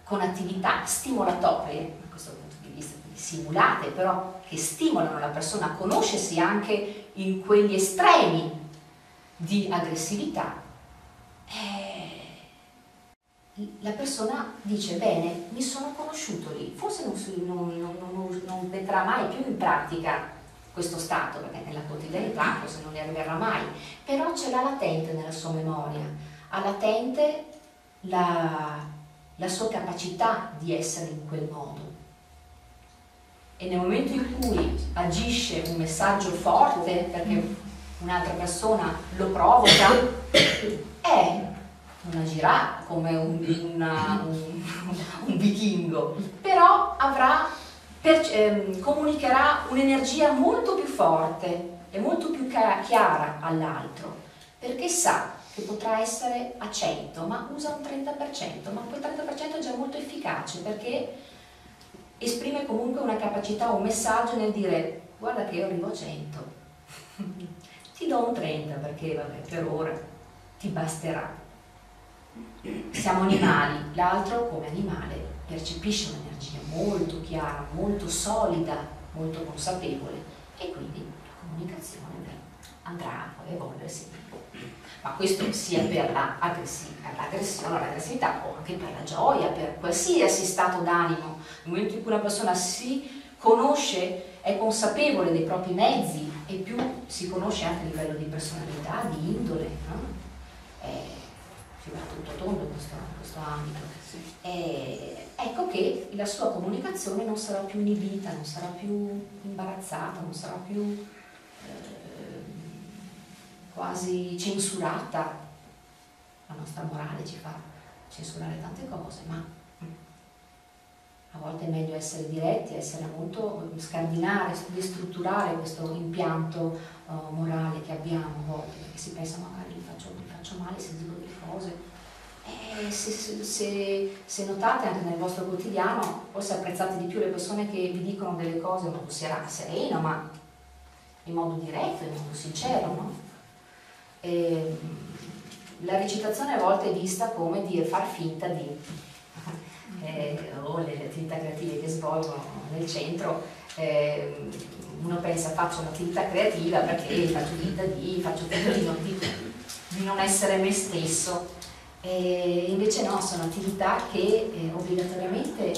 con attività stimolatorie, da questo punto di vista, quindi simulate, però che stimolano la persona a conoscersi anche in quegli estremi di aggressività, Eh, la persona dice bene, mi sono conosciuto lì, forse non, non, non, non vedrà mai più in pratica questo stato, perché nella quotidianità forse non ne arriverà mai, però ce l'ha latente nella sua memoria, ha latente la, la sua capacità di essere in quel modo, e nel momento in cui agisce un messaggio forte perché un'altra persona lo provoca, eh, non agirà come un, una, un, un vichingo, però avrà, per, eh, comunicherà un'energia molto più forte e molto più chiara all'altro, perché sa che potrà essere a cento, ma usa un trenta per cento, ma quel trenta per cento è già molto efficace, perché esprime comunque una capacità, un messaggio nel dire guarda che io arrivo a cento, ti do un trenta perché vabbè, per ora ti basterà. Siamo animali, l'altro come animale percepisce un'energia molto chiara, molto solida, molto consapevole, e quindi la comunicazione andrà a evolversi. Ma questo sia per l'aggressione, l'aggressività, o anche per la gioia, per qualsiasi stato d'animo. Nel momento in cui una persona si conosce, è consapevole dei propri mezzi, e più si conosce anche a livello di personalità, di indole, no? Si va tutto tondo questo, questo ambito. Sì. E ecco che la sua comunicazione non sarà più inibita, non sarà più imbarazzata, non sarà più eh, quasi censurata. La nostra morale ci fa censurare tante cose, ma a volte è meglio essere diretti, essere molto, scardinare, destrutturare questo impianto uh, morale che abbiamo a volte, perché si pensa magari gli faccio, gli faccio male se dico delle cose. E se, se, se, se notate anche nel vostro quotidiano, forse apprezzate di più le persone che vi dicono delle cose in modo sereno, ma in modo diretto, in modo sincero, no? E la recitazione a volte è vista come dire far finta di... Eh, o le attività creative che svolgono nel centro, eh, uno pensa faccio un'attività creativa perché faccio finta di, faccio finta di, di, di non essere me stesso, eh, invece no, sono attività che eh, obbligatoriamente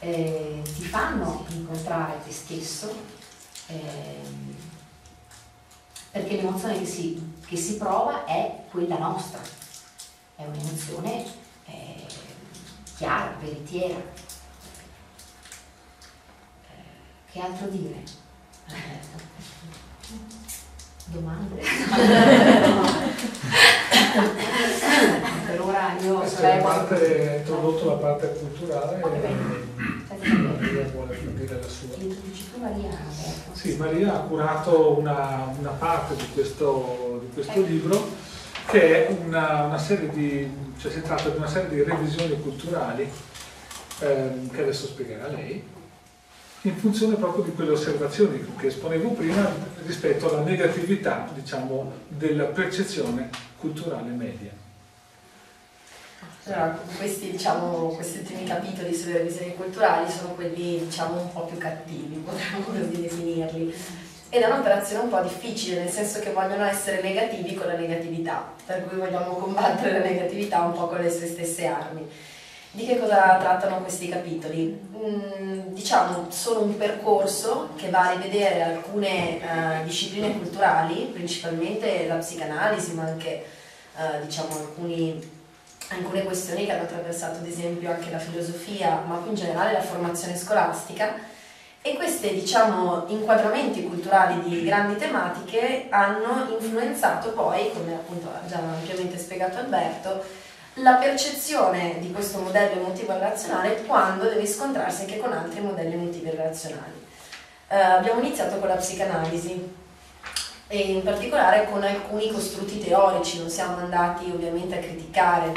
eh, ti fanno incontrare te stesso, eh, perché l'emozione che si, che si prova è quella nostra, è un'emozione eh, chiara, veritiera. Eh, che altro dire? Domande? Per ora io sarei... Hai introdotto la parte culturale. Okay, e Maria vuole dire la sua. Introduci tu Maria. Sì, Maria ha curato una, una parte di questo, di questo eh. libro, che è una, una serie di... cioè si tratta di una serie di revisioni culturali ehm, che adesso spiegherà lei, in funzione proprio di quelle osservazioni che esponevo prima rispetto alla negatività, diciamo, della percezione culturale media. Allora, questi, diciamo, questi ultimi capitoli sulle revisioni culturali sono quelli, diciamo, un po' più cattivi, potremmo così definirli. Ed è un'operazione un po' difficile, nel senso che vogliono essere negativi con la negatività, per cui vogliamo combattere la negatività un po' con le sue stesse armi. Di che cosa trattano questi capitoli? Mm, diciamo, sono un percorso che va a rivedere alcune uh, discipline culturali, principalmente la psicanalisi, ma anche uh, diciamo, alcuni... alcune questioni che hanno attraversato ad esempio anche la filosofia, ma più in generale la formazione scolastica, e questi, diciamo, inquadramenti culturali di grandi tematiche hanno influenzato poi, come appunto ha già ampiamente spiegato Alberto, la percezione di questo modello emotivo relazionale quando deve scontrarsi anche con altri modelli emotivi relazionali. Eh, abbiamo iniziato con la psicanalisi, e in particolare con alcuni costrutti teorici. Non siamo andati ovviamente a criticare,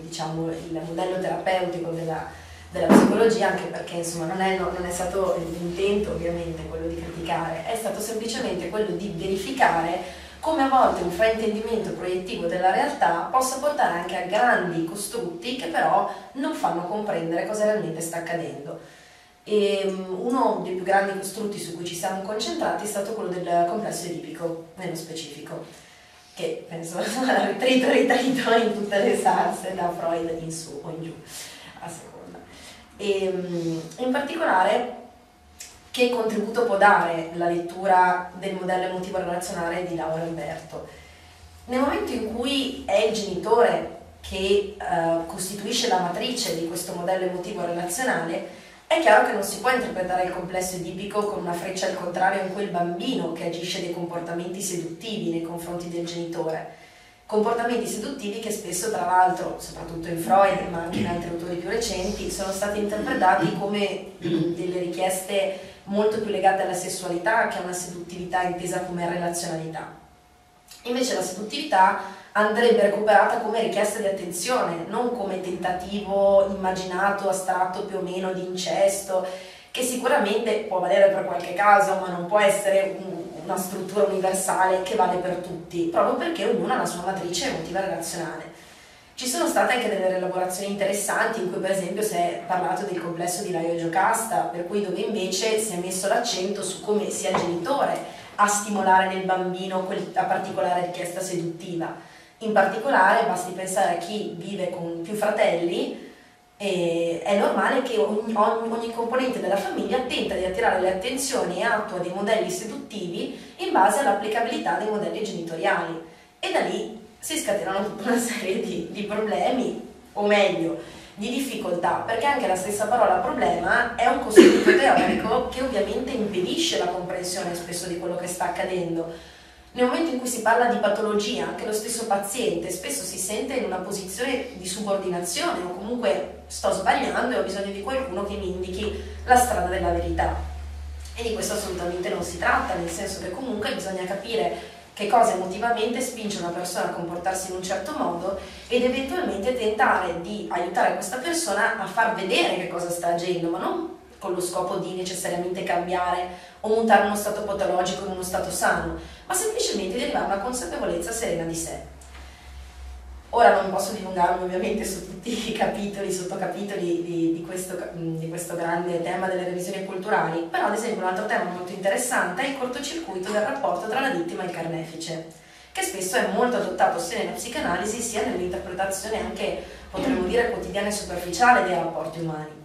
diciamo, il modello terapeutico della, della psicologia, anche perché insomma non è, non è stato l'intento ovviamente quello di criticare, è stato semplicemente quello di verificare come a volte un fraintendimento proiettivo della realtà possa portare anche a grandi costrutti che però non fanno comprendere cosa realmente sta accadendo. E uno dei più grandi costrutti su cui ci siamo concentrati è stato quello del complesso edipico, nello specifico, che penso sarà ritrito ritrito in tutte le salse da Freud in su o in giù, a seconda. E, in particolare, che contributo può dare la lettura del modello emotivo relazionale di Laura e Alberto? Nel momento in cui è il genitore che uh, costituisce la matrice di questo modello emotivo relazionale, è chiaro che non si può interpretare il complesso edipico con una freccia al contrario in cui il bambino che agisce dei comportamenti seduttivi nei confronti del genitore. Comportamenti seduttivi che spesso, tra l'altro, soprattutto in Freud, ma anche in altri autori più recenti, sono stati interpretati come delle richieste molto più legate alla sessualità che a una seduttività intesa come relazionalità. Invece la seduttività andrebbe recuperata come richiesta di attenzione, non come tentativo immaginato, astratto più o meno di incesto, che sicuramente può valere per qualche caso, ma non può essere un, una struttura universale che vale per tutti, proprio perché ognuno ha la sua matrice emotiva relazionale. Ci sono state anche delle rielaborazioni interessanti in cui per esempio si è parlato del complesso di Laio e Giocasta, per cui dove invece si è messo l'accento su come sia il genitore a stimolare nel bambino la particolare richiesta seduttiva. In particolare, basti pensare a chi vive con più fratelli, eh, è normale che ogni, ogni, ogni componente della famiglia tenta di attirare le attenzioni e attua dei modelli seduttivi in base all'applicabilità dei modelli genitoriali, e da lì si scatenano tutta una serie di, di problemi, o meglio, di difficoltà, perché anche la stessa parola problema è un costrutto teorico che ovviamente impedisce la comprensione spesso di quello che sta accadendo. Nel momento in cui si parla di patologia, anche lo stesso paziente spesso si sente in una posizione di subordinazione, o comunque sto sbagliando e ho bisogno di qualcuno che mi indichi la strada della verità. E di questo assolutamente non si tratta, nel senso che comunque bisogna capire che cosa emotivamente spinge una persona a comportarsi in un certo modo ed eventualmente tentare di aiutare questa persona a far vedere che cosa sta agendo, ma non con lo scopo di necessariamente cambiare o mutare uno stato patologico in uno stato sano, ma semplicemente di arrivare a una consapevolezza serena di sé. Ora non posso dilungarmi ovviamente su tutti i capitoli, sottocapitoli di, di, questo, di questo grande tema delle revisioni culturali, però ad esempio un altro tema molto interessante è il cortocircuito del rapporto tra la vittima e il carnefice, che spesso è molto adottato sia nella psicanalisi sia nell'interpretazione anche, potremmo dire, quotidiana e superficiale dei rapporti umani.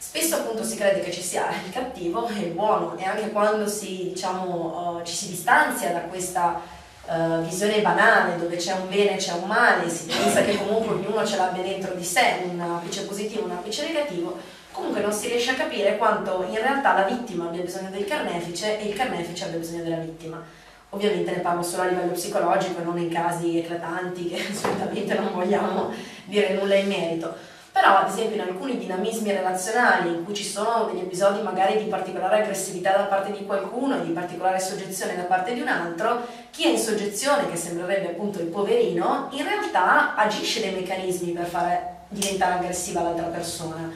Spesso appunto si crede che ci sia il cattivo e il buono, e anche quando si, diciamo, ci si distanzia da questa Uh, visione banale dove c'è un bene e c'è un male, si pensa che comunque ognuno ce l'abbia dentro di sé, un apice positivo, un apice negativo, comunque non si riesce a capire quanto in realtà la vittima abbia bisogno del carnefice e il carnefice abbia bisogno della vittima. Ovviamente ne parlo solo a livello psicologico e non in casi eclatanti che assolutamente non vogliamo dire nulla in merito, però ad esempio in alcuni dinamismi relazionali in cui ci sono degli episodi magari di particolare aggressività da parte di qualcuno e di particolare soggezione da parte di un altro, chi è in soggezione, che sembrerebbe appunto il poverino, in realtà agisce dei meccanismi per fare diventare aggressiva l'altra persona,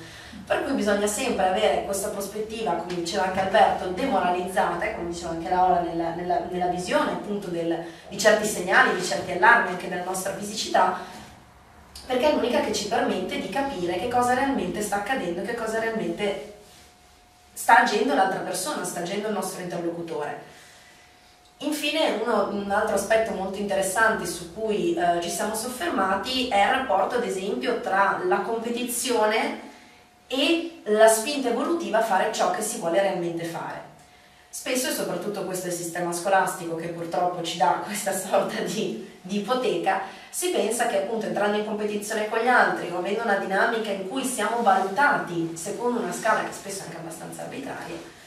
per cui bisogna sempre avere questa prospettiva, come diceva anche Alberto, demoralizzata, e come diceva anche Laura nella, nella, nella visione appunto del, di certi segnali, di certi allarmi anche della nostra fisicità, perché è l'unica che ci permette di capire che cosa realmente sta accadendo, che cosa realmente sta agendo l'altra persona, sta agendo il nostro interlocutore. Infine, uno, un altro aspetto molto interessante su cui eh, ci siamo soffermati è il rapporto, ad esempio, tra la competizione e la spinta evolutiva a fare ciò che si vuole realmente fare. Spesso, e soprattutto questo è il sistema scolastico che purtroppo ci dà questa sorta di, di ipoteca, si pensa che appunto entrando in competizione con gli altri o avendo una dinamica in cui siamo valutati secondo una scala che spesso è anche abbastanza arbitraria,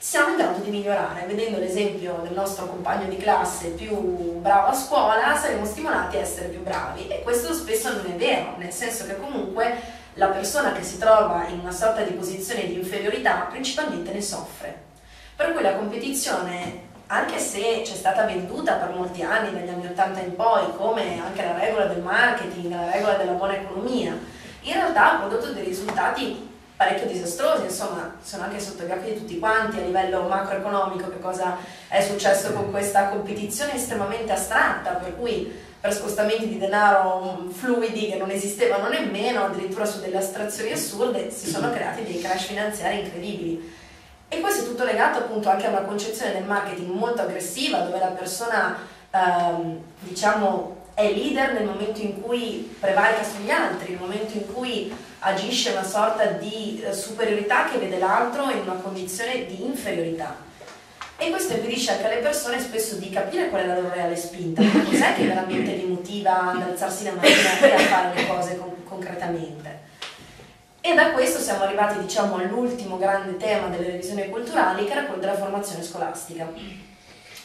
siamo in grado di migliorare. Vedendo l'esempio del nostro compagno di classe più bravo a scuola, saremo stimolati a essere più bravi, e questo spesso non è vero, nel senso che comunque la persona che si trova in una sorta di posizione di inferiorità principalmente ne soffre. Per cui la competizione, anche se c'è stata venduta per molti anni, dagli anni ottanta in poi, come anche la regola del marketing, la regola della buona economia, in realtà ha prodotto dei risultati parecchio disastrosi, insomma, sono anche sotto gli occhi di tutti quanti a livello macroeconomico che cosa è successo con questa competizione estremamente astratta, per cui per spostamenti di denaro fluidi che non esistevano nemmeno, addirittura su delle astrazioni assurde, si sono creati dei crash finanziari incredibili. E questo è tutto legato appunto anche a una concezione del marketing molto aggressiva, dove la persona ehm, diciamo è leader nel momento in cui prevarica sugli altri, nel momento in cui agisce una sorta di superiorità che vede l'altro in una condizione di inferiorità. E questo impedisce anche alle persone spesso di capire qual è la loro reale spinta, cos'è che veramente li motiva ad alzarsi la mattina e a fare le cose con concretamente. E da questo siamo arrivati, diciamo, all'ultimo grande tema delle revisioni culturali, che era quello della formazione scolastica.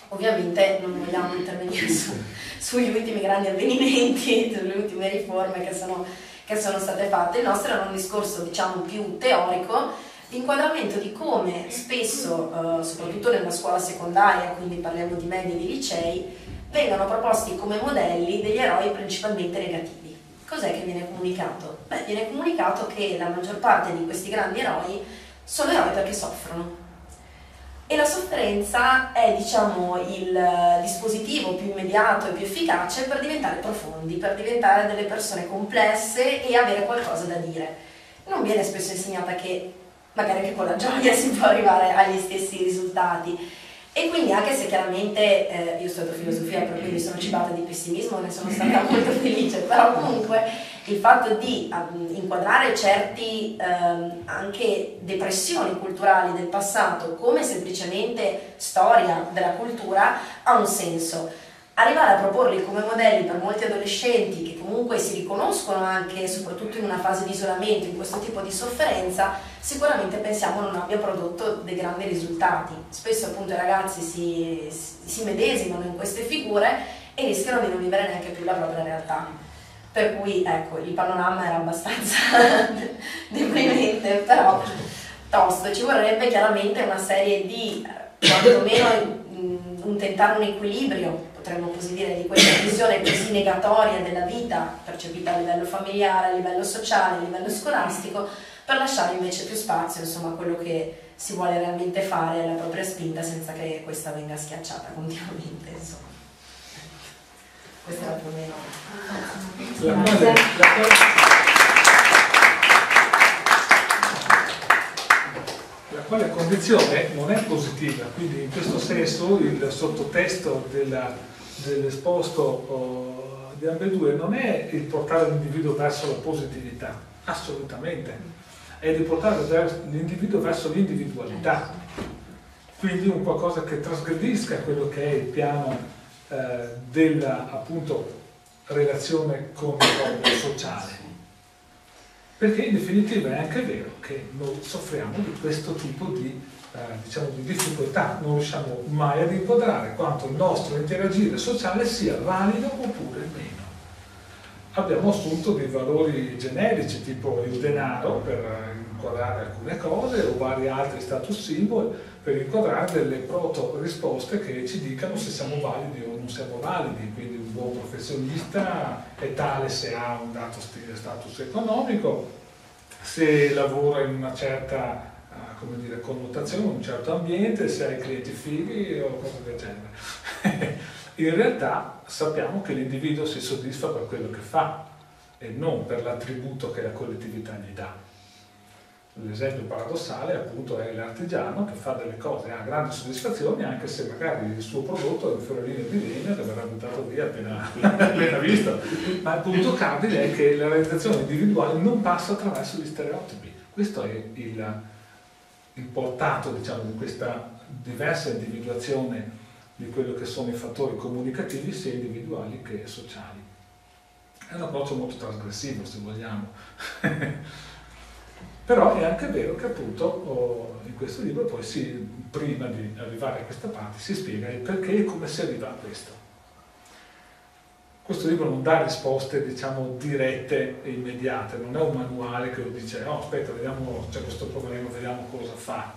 Ovviamente non vogliamo intervenire su, sugli ultimi grandi avvenimenti, sulle ultime riforme che sono, che sono state fatte. Il nostro era un discorso, diciamo, più teorico, inquadramento di come spesso, eh, soprattutto nella scuola secondaria, quindi parliamo di medie e di licei, vengano proposti come modelli degli eroi principalmente negativi. Cos'è che viene comunicato? Beh, viene comunicato che la maggior parte di questi grandi eroi sono eroi perché soffrono. E la sofferenza è, diciamo, il dispositivo più immediato e più efficace per diventare profondi, per diventare delle persone complesse e avere qualcosa da dire. Non viene spesso insegnata che magari anche con la gioia si può arrivare agli stessi risultati. E quindi, anche se chiaramente eh, io ho studiato filosofia, per cui mi sono cibata di pessimismo, ne sono stata molto felice, però comunque il fatto di um, inquadrare certi um, anche depressioni culturali del passato come semplicemente storia della cultura ha un senso. Arrivare a proporli come modelli per molti adolescenti che comunque si riconoscono anche, soprattutto in una fase di isolamento, in questo tipo di sofferenza, sicuramente pensiamo non abbia prodotto dei grandi risultati. Spesso appunto i ragazzi si, si medesimano in queste figure e rischiano di non vivere neanche più la propria realtà. Per cui ecco, il panorama era abbastanza deprimente, però tosto. Ci vorrebbe chiaramente una serie di, quantomeno un tentare un equilibrio, potremmo così dire, di questa visione così negatoria della vita, percepita a livello familiare, a livello sociale, a livello scolastico, per lasciare invece più spazio, insomma, a quello che si vuole realmente fare, alla propria spinta, senza che questa venga schiacciata continuamente, insomma. Questa era più o meno... La madre, la quale, la quale condizione non è positiva, quindi in questo senso il sottotesto della... dell'esposto oh, di ambedue non è il portare l'individuo verso la positività, assolutamente, è di portare l'individuo verso l'individualità, quindi un qualcosa che trasgredisca quello che è il piano eh, della appunto relazione con il mondo sociale, perché in definitiva è anche vero che noi soffriamo di questo tipo di diciamo di difficoltà, non riusciamo mai ad inquadrare quanto il nostro interagire sociale sia valido oppure meno. Abbiamo assunto dei valori generici tipo il denaro per inquadrare alcune cose o vari altri status symbol per inquadrare delle proto risposte che ci dicano se siamo validi o non siamo validi, quindi un buon professionista è tale se ha un dato status economico, se lavora in una certa come dire, connotazione, un certo ambiente, se hai clienti fighi o cose del genere. In realtà sappiamo che l'individuo si soddisfa per quello che fa e non per l'attributo che la collettività gli dà. L'esempio paradossale appunto è l'artigiano che fa delle cose, ha grandi soddisfazioni anche se magari il suo prodotto è un fiorellino di legno che verrà buttato via appena, appena visto, ma il punto cardine è che la realizzazione individuale non passa attraverso gli stereotipi. Questo è il, il portato, diciamo, di questa diversa individuazione di quello che sono i fattori comunicativi sia individuali che sociali. È un approccio molto trasgressivo, se vogliamo. Però è anche vero che appunto oh, in questo libro poi si, prima di arrivare a questa parte si spiega il perché e come si arriva a questo. Questo libro non dà risposte, diciamo, dirette e immediate, non è un manuale che lo dice no, aspetta, vediamo, c'è questo problema, vediamo cosa fa.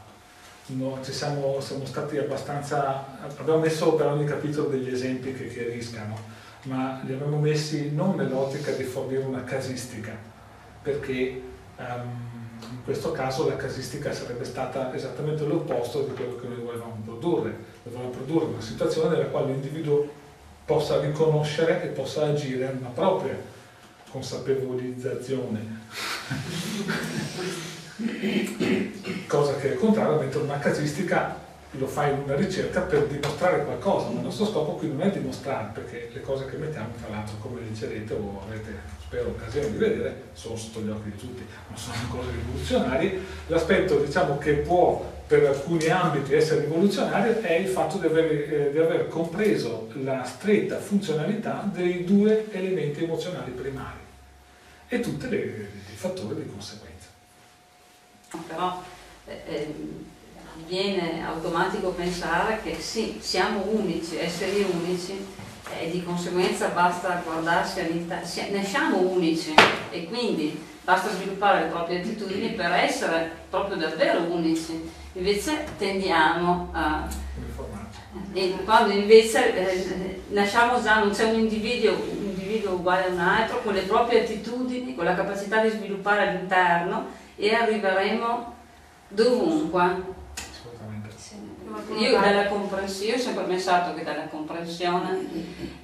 No, ci siamo, siamo stati abbastanza, abbiamo messo per ogni capitolo degli esempi che chiariscano, ma li abbiamo messi non nell'ottica di fornire una casistica, perché um, in questo caso la casistica sarebbe stata esattamente l'opposto di quello che noi volevamo produrre. Volevamo produrre una situazione nella quale l'individuo possa riconoscere e possa agire in una propria consapevolizzazione. Cosa che è contrario, mentre una casistica lo fa in una ricerca per dimostrare qualcosa, ma il nostro scopo qui non è dimostrare, perché le cose che mettiamo, tra l'altro, come leggerete o avrete, spero, occasione di vedere, sono sotto gli occhi di tutti, non sono cose rivoluzionarie. L'aspetto, diciamo, che può per alcuni ambiti essere rivoluzionario è il fatto di aver, eh, di aver compreso la stretta funzionalità dei due elementi emozionali primari e tutti i fattori di conseguenza. Però eh, viene automatico pensare che sì, siamo unici, esseri unici, e di conseguenza basta guardarsi all'interno, ne siamo unici e quindi basta sviluppare le proprie attitudini per essere proprio davvero unici. Invece tendiamo a... quando invece eh, nasciamo già, non c'è un individuo, un individuo uguale a un altro, con le proprie attitudini, con la capacità di sviluppare all'interno, e arriveremo dovunque. Assolutamente. Io, dalla comprensione, io ho sempre pensato che dalla comprensione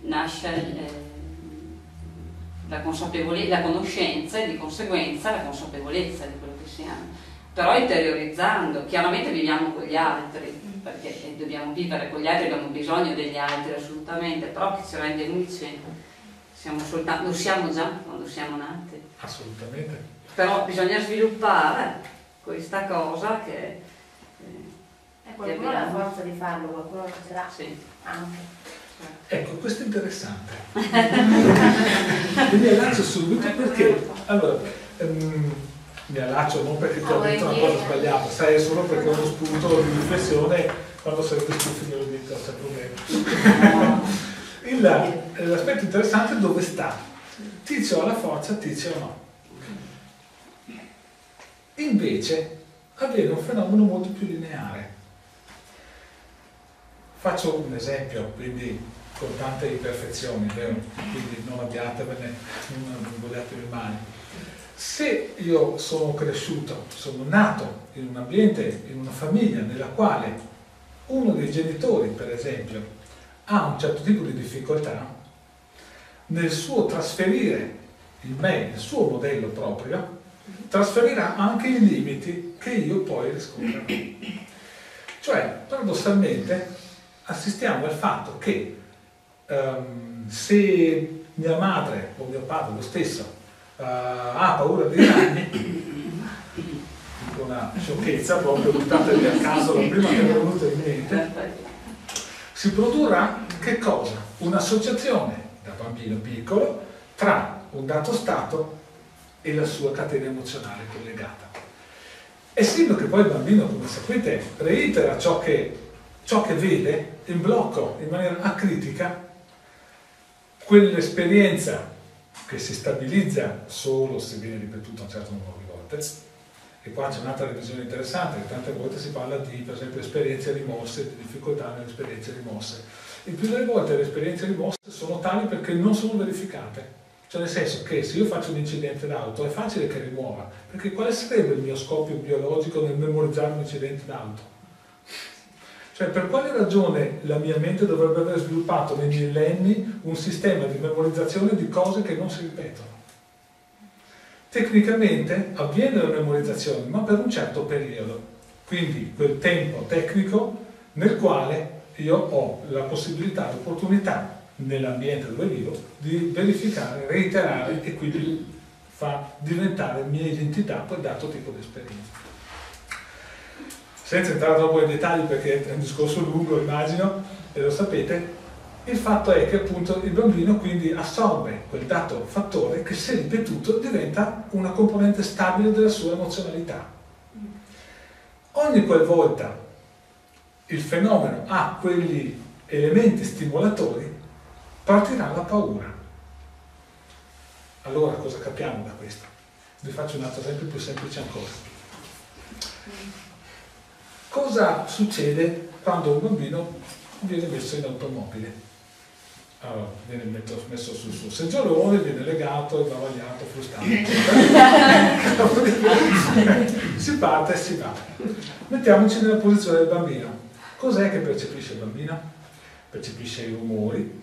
nasce eh, la consapevolezza, la conoscenza e di conseguenza la consapevolezza di quello che siamo. Però interiorizzando, chiaramente viviamo con gli altri, perché dobbiamo vivere con gli altri, abbiamo bisogno degli altri assolutamente, però che ci rende unici, siamo soltanto, lo siamo già quando siamo nati. Assolutamente. Però bisogna sviluppare questa cosa che... Eh, e qualcuno ha la forza di farlo, qualcuno lo farà. Sì. Anche. Ecco, questo è interessante. Mi allaccio subito perché... Allora, um, mi allaccio non perché ti ho detto una cosa sbagliata, sai, è solo perché ho uno spunto di riflessione, quando sarete stufi me lo dico, sempre bene. L'aspetto interessante è dove sta. Tizio ha la forza, tizio no. Invece avviene un fenomeno molto più lineare. Faccio un esempio, quindi con tante imperfezioni, vero? Quindi non abbiatevene, non vogliatevi male. Se io sono cresciuto, sono nato in un ambiente, in una famiglia nella quale uno dei genitori, per esempio, ha un certo tipo di difficoltà nel suo trasferire in me il suo modello proprio, trasferirà anche i limiti che io poi riscontrerò. Cioè, paradossalmente, assistiamo al fatto che um, se mia madre o mio padre, lo stesso, uh, ha paura dei ragni, una sciocchezza proprio buttatevi a caso la prima che mi è venuta in mente, si produrrà che cosa? Un'associazione da bambino piccolo tra un dato stato e la sua catena emozionale collegata. Essendo che poi il bambino, come sapete, reitera ciò che, ciò che vede in blocco, in maniera acritica, quell'esperienza che si stabilizza solo se viene ripetuta un certo numero di volte. E qua c'è un'altra revisione interessante, che tante volte si parla di, per esempio, esperienze rimosse, di difficoltà nelle esperienze rimosse. Il più delle volte le esperienze rimosse sono tali perché non sono verificate. Cioè, nel senso che se io faccio un incidente d'auto è facile che rimuova, perché quale sarebbe il mio scopo biologico nel memorizzare un incidente d'auto? Cioè, per quale ragione la mia mente dovrebbe aver sviluppato nei millenni un sistema di memorizzazione di cose che non si ripetono? Tecnicamente avviene la memorizzazione, ma per un certo periodo, quindi quel tempo tecnico nel quale io ho la possibilità, l'opportunità, nell'ambiente dove vivo, di verificare, reiterare e quindi fa diventare mia identità per dato tipo di esperienza. Senza entrare troppo nei dettagli perché è un discorso lungo, immagino, e lo sapete, il fatto è che appunto il bambino quindi assorbe quel dato fattore che, se ripetuto, diventa una componente stabile della sua emozionalità. Ogni qualvolta il fenomeno ha quegli elementi stimolatori, partirà la paura. Allora cosa capiamo da questo? Vi faccio un altro esempio più semplice ancora. Cosa succede quando un bambino viene messo in automobile? Allora, viene messo sul suo seggiolone, viene legato, imbavagliato, frustato. Si parte e si va. Mettiamoci nella posizione del bambino. Cos'è che percepisce il bambino? Percepisce i rumori,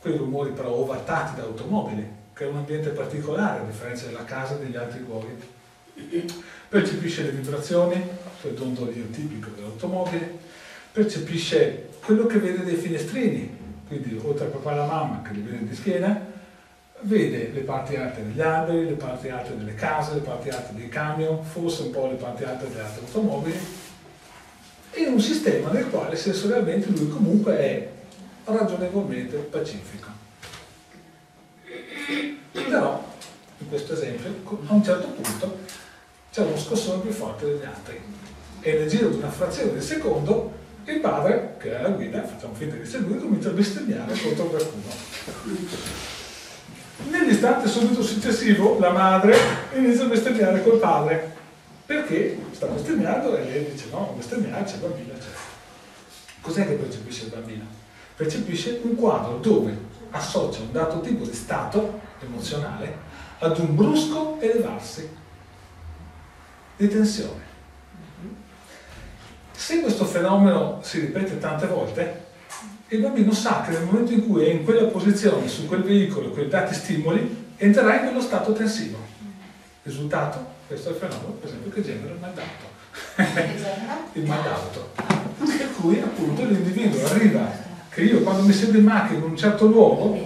quei rumori però ovattati da automobili, che è un ambiente particolare a differenza della casa e degli altri luoghi. Percepisce le vibrazioni, quel dondolio tipico dell'automobile, percepisce quello che vede dai finestrini, quindi oltre a papà e la mamma che li vede di schiena, vede le parti alte degli alberi, le parti alte delle case, le parti alte dei camion, forse un po' le parti alte delle altre automobili, in un sistema nel quale sensorialmente lui comunque è ragionevolmente pacifico. Però, in questo esempio, a un certo punto c'è uno scossone più forte degli altri e nel giro di una frazione di secondo il padre, che era la guida, facciamo finta che sia lui, comincia a bestemmiare contro qualcuno. Nell'istante subito successivo la madre inizia a bestemmiare col padre perché sta bestemmiando e lei dice no, bestemmiare c'è il bambino, eccetera. Cos'è che percepisce il bambino? Percepisce un quadro dove associa un dato tipo di stato emozionale ad un brusco elevarsi di tensione. Se questo fenomeno si ripete tante volte, il bambino sa che nel momento in cui è in quella posizione, su quel veicolo, con dati stimoli, entrerà in quello stato tensivo. Risultato? Questo è il fenomeno, per esempio, che genera il mal d'auto. Il mal d'auto. Per cui, appunto, l'individuo arriva, che io quando mi siedo in macchina in un certo luogo,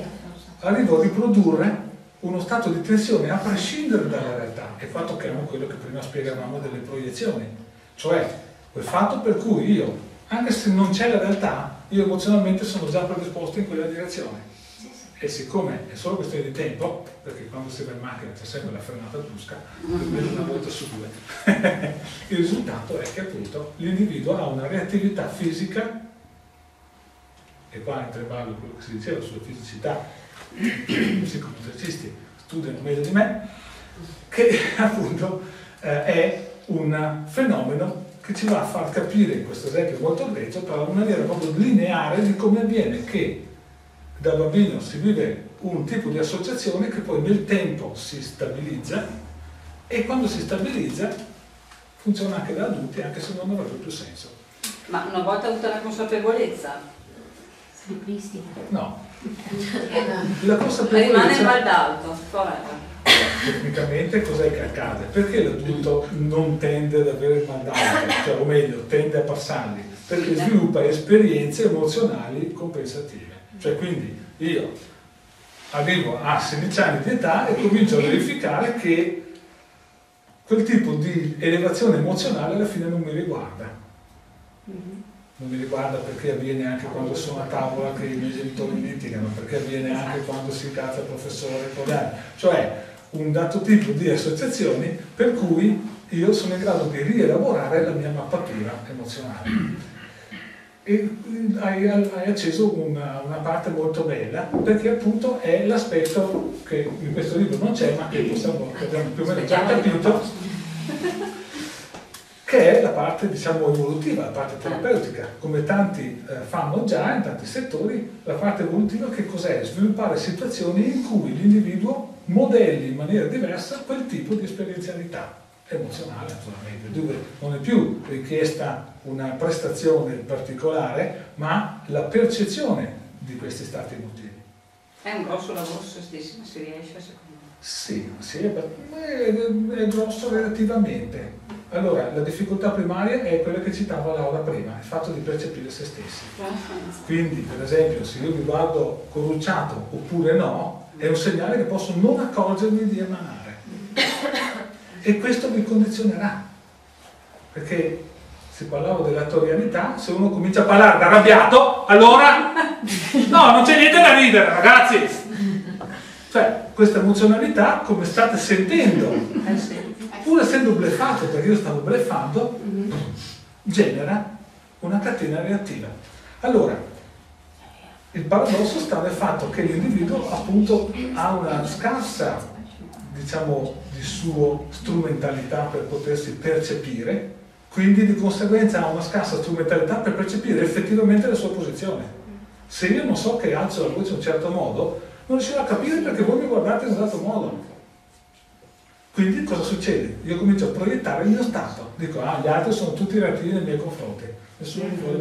arrivo a riprodurre uno stato di tensione a prescindere dalla realtà, e qua tocchiamo quello che prima spiegavamo delle proiezioni, cioè quel fatto per cui io, anche se non c'è la realtà, io emozionalmente sono già predisposto in quella direzione. E siccome è solo questione di tempo, perché quando si va in macchina c'è sempre la frenata brusca, almeno una volta su due, il risultato è che appunto l'individuo ha una reattività fisica, e qua entra in ballo quello che si diceva sulla fisicità. I psicomotricisti studiano meglio di me, che appunto eh, è un fenomeno che ci va a far capire, in questo esempio molto grezzo, però in maniera proprio lineare di come avviene che da bambino si vive un tipo di associazione che poi nel tempo si stabilizza e quando si stabilizza funziona anche da adulti, anche se non avrebbe più senso. Ma una volta avuta la consapevolezza? No. La consapevolezza rimane il mal d'alto, tecnicamente cos'è che accade? Perché l'adulto non tende ad avere il mal d'alto, cioè, o meglio, tende a passarli, perché sviluppa esperienze emozionali compensative. Cioè quindi io arrivo a sedici anni di età e comincio a verificare che quel tipo di elevazione emozionale alla fine non mi riguarda. Non mi riguarda perché avviene anche quando sono a tavola che i miei genitori litigano, perché avviene anche quando si incazza il professore, cioè un dato tipo di associazioni per cui io sono in grado di rielaborare la mia mappatura emozionale. E hai, hai acceso una, una parte molto bella, perché appunto è l'aspetto che in questo libro non c'è, ma che possiamo, che abbiamo più o meno già capito, che è la parte, diciamo, evolutiva, la parte terapeutica. Come tanti eh, fanno già in tanti settori, la parte evolutiva che cos'è? Sviluppare situazioni in cui l'individuo modelli in maniera diversa quel tipo di esperienzialità emozionale, naturalmente, dove non è più richiesta una prestazione particolare, ma la percezione di questi stati emotivi. È un grosso lavoro su se stessi, ma si riesce, secondo me. Sì, sì, è grosso relativamente. Allora, la difficoltà primaria è quella che citava Laura prima, il fatto di percepire se stessi. Quindi, per esempio, se io mi guardo corrucciato oppure no, è un segnale che posso non accorgermi di emanare. E questo mi condizionerà, perché se parlavo dell'attorialità, se uno comincia a parlare da arrabbiato, allora no, non c'è niente da ridere, ragazzi. Cioè, questa emozionalità, come state sentendo, pur essendo bleffato, perché io stavo bleffando, genera una catena reattiva. Allora, il paradosso sta nel fatto che l'individuo appunto ha una scarsa, diciamo, di suo strumentalità per potersi percepire, quindi di conseguenza ha una scarsa strumentalità per percepire effettivamente la sua posizione. Se io non so che alzo la voce in un certo modo, non riuscirò a capire perché voi mi guardate in un certo modo. Quindi cosa succede? Io comincio a proiettare il mio stato. Dico, ah, gli altri sono tutti relativi nei miei confronti, nessuno mi vuole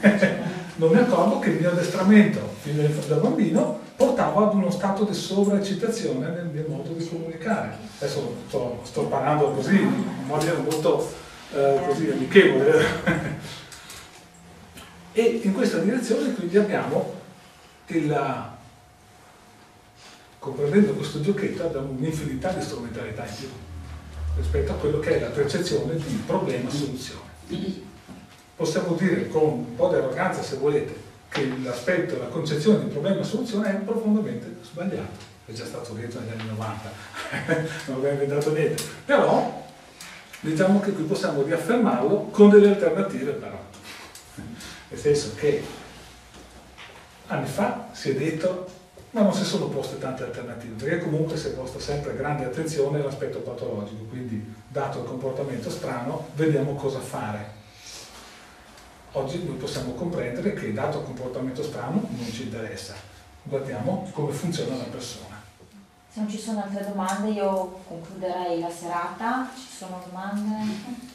bene. Non mi accorgo che il mio addestramento, fin da bambino, portava ad uno stato di sovraeccitazione nel mio modo di comunicare. Adesso sto, sto parlando così, in modo molto eh, così amichevole. E in questa direzione quindi abbiamo, il, comprendendo questo giochetto, abbiamo un'infinità di strumentalità in più rispetto a quello che è la percezione di problema-soluzione. Possiamo dire con un po' di arroganza, se volete, che l'aspetto, la concezione di problema e soluzione è profondamente sbagliato. È già stato detto negli anni novanta, non abbiamo inventato niente. Però, diciamo che qui possiamo riaffermarlo con delle alternative però. Nel senso che anni fa si è detto, ma non si sono poste tante alternative, perché comunque si è posta sempre grande attenzione all'aspetto patologico, quindi dato il comportamento strano, vediamo cosa fare. Oggi noi possiamo comprendere che dato il comportamento strano non ci interessa, guardiamo come funziona la persona. Se non ci sono altre domande io concluderei la serata. Ci sono domande?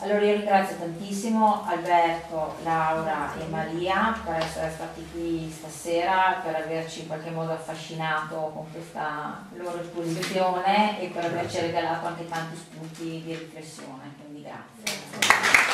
Allora io ringrazio tantissimo Alberto, Laura e Maria per essere stati qui stasera, per averci in qualche modo affascinato con questa loro esposizione e per averci regalato anche tanti spunti di riflessione, quindi grazie.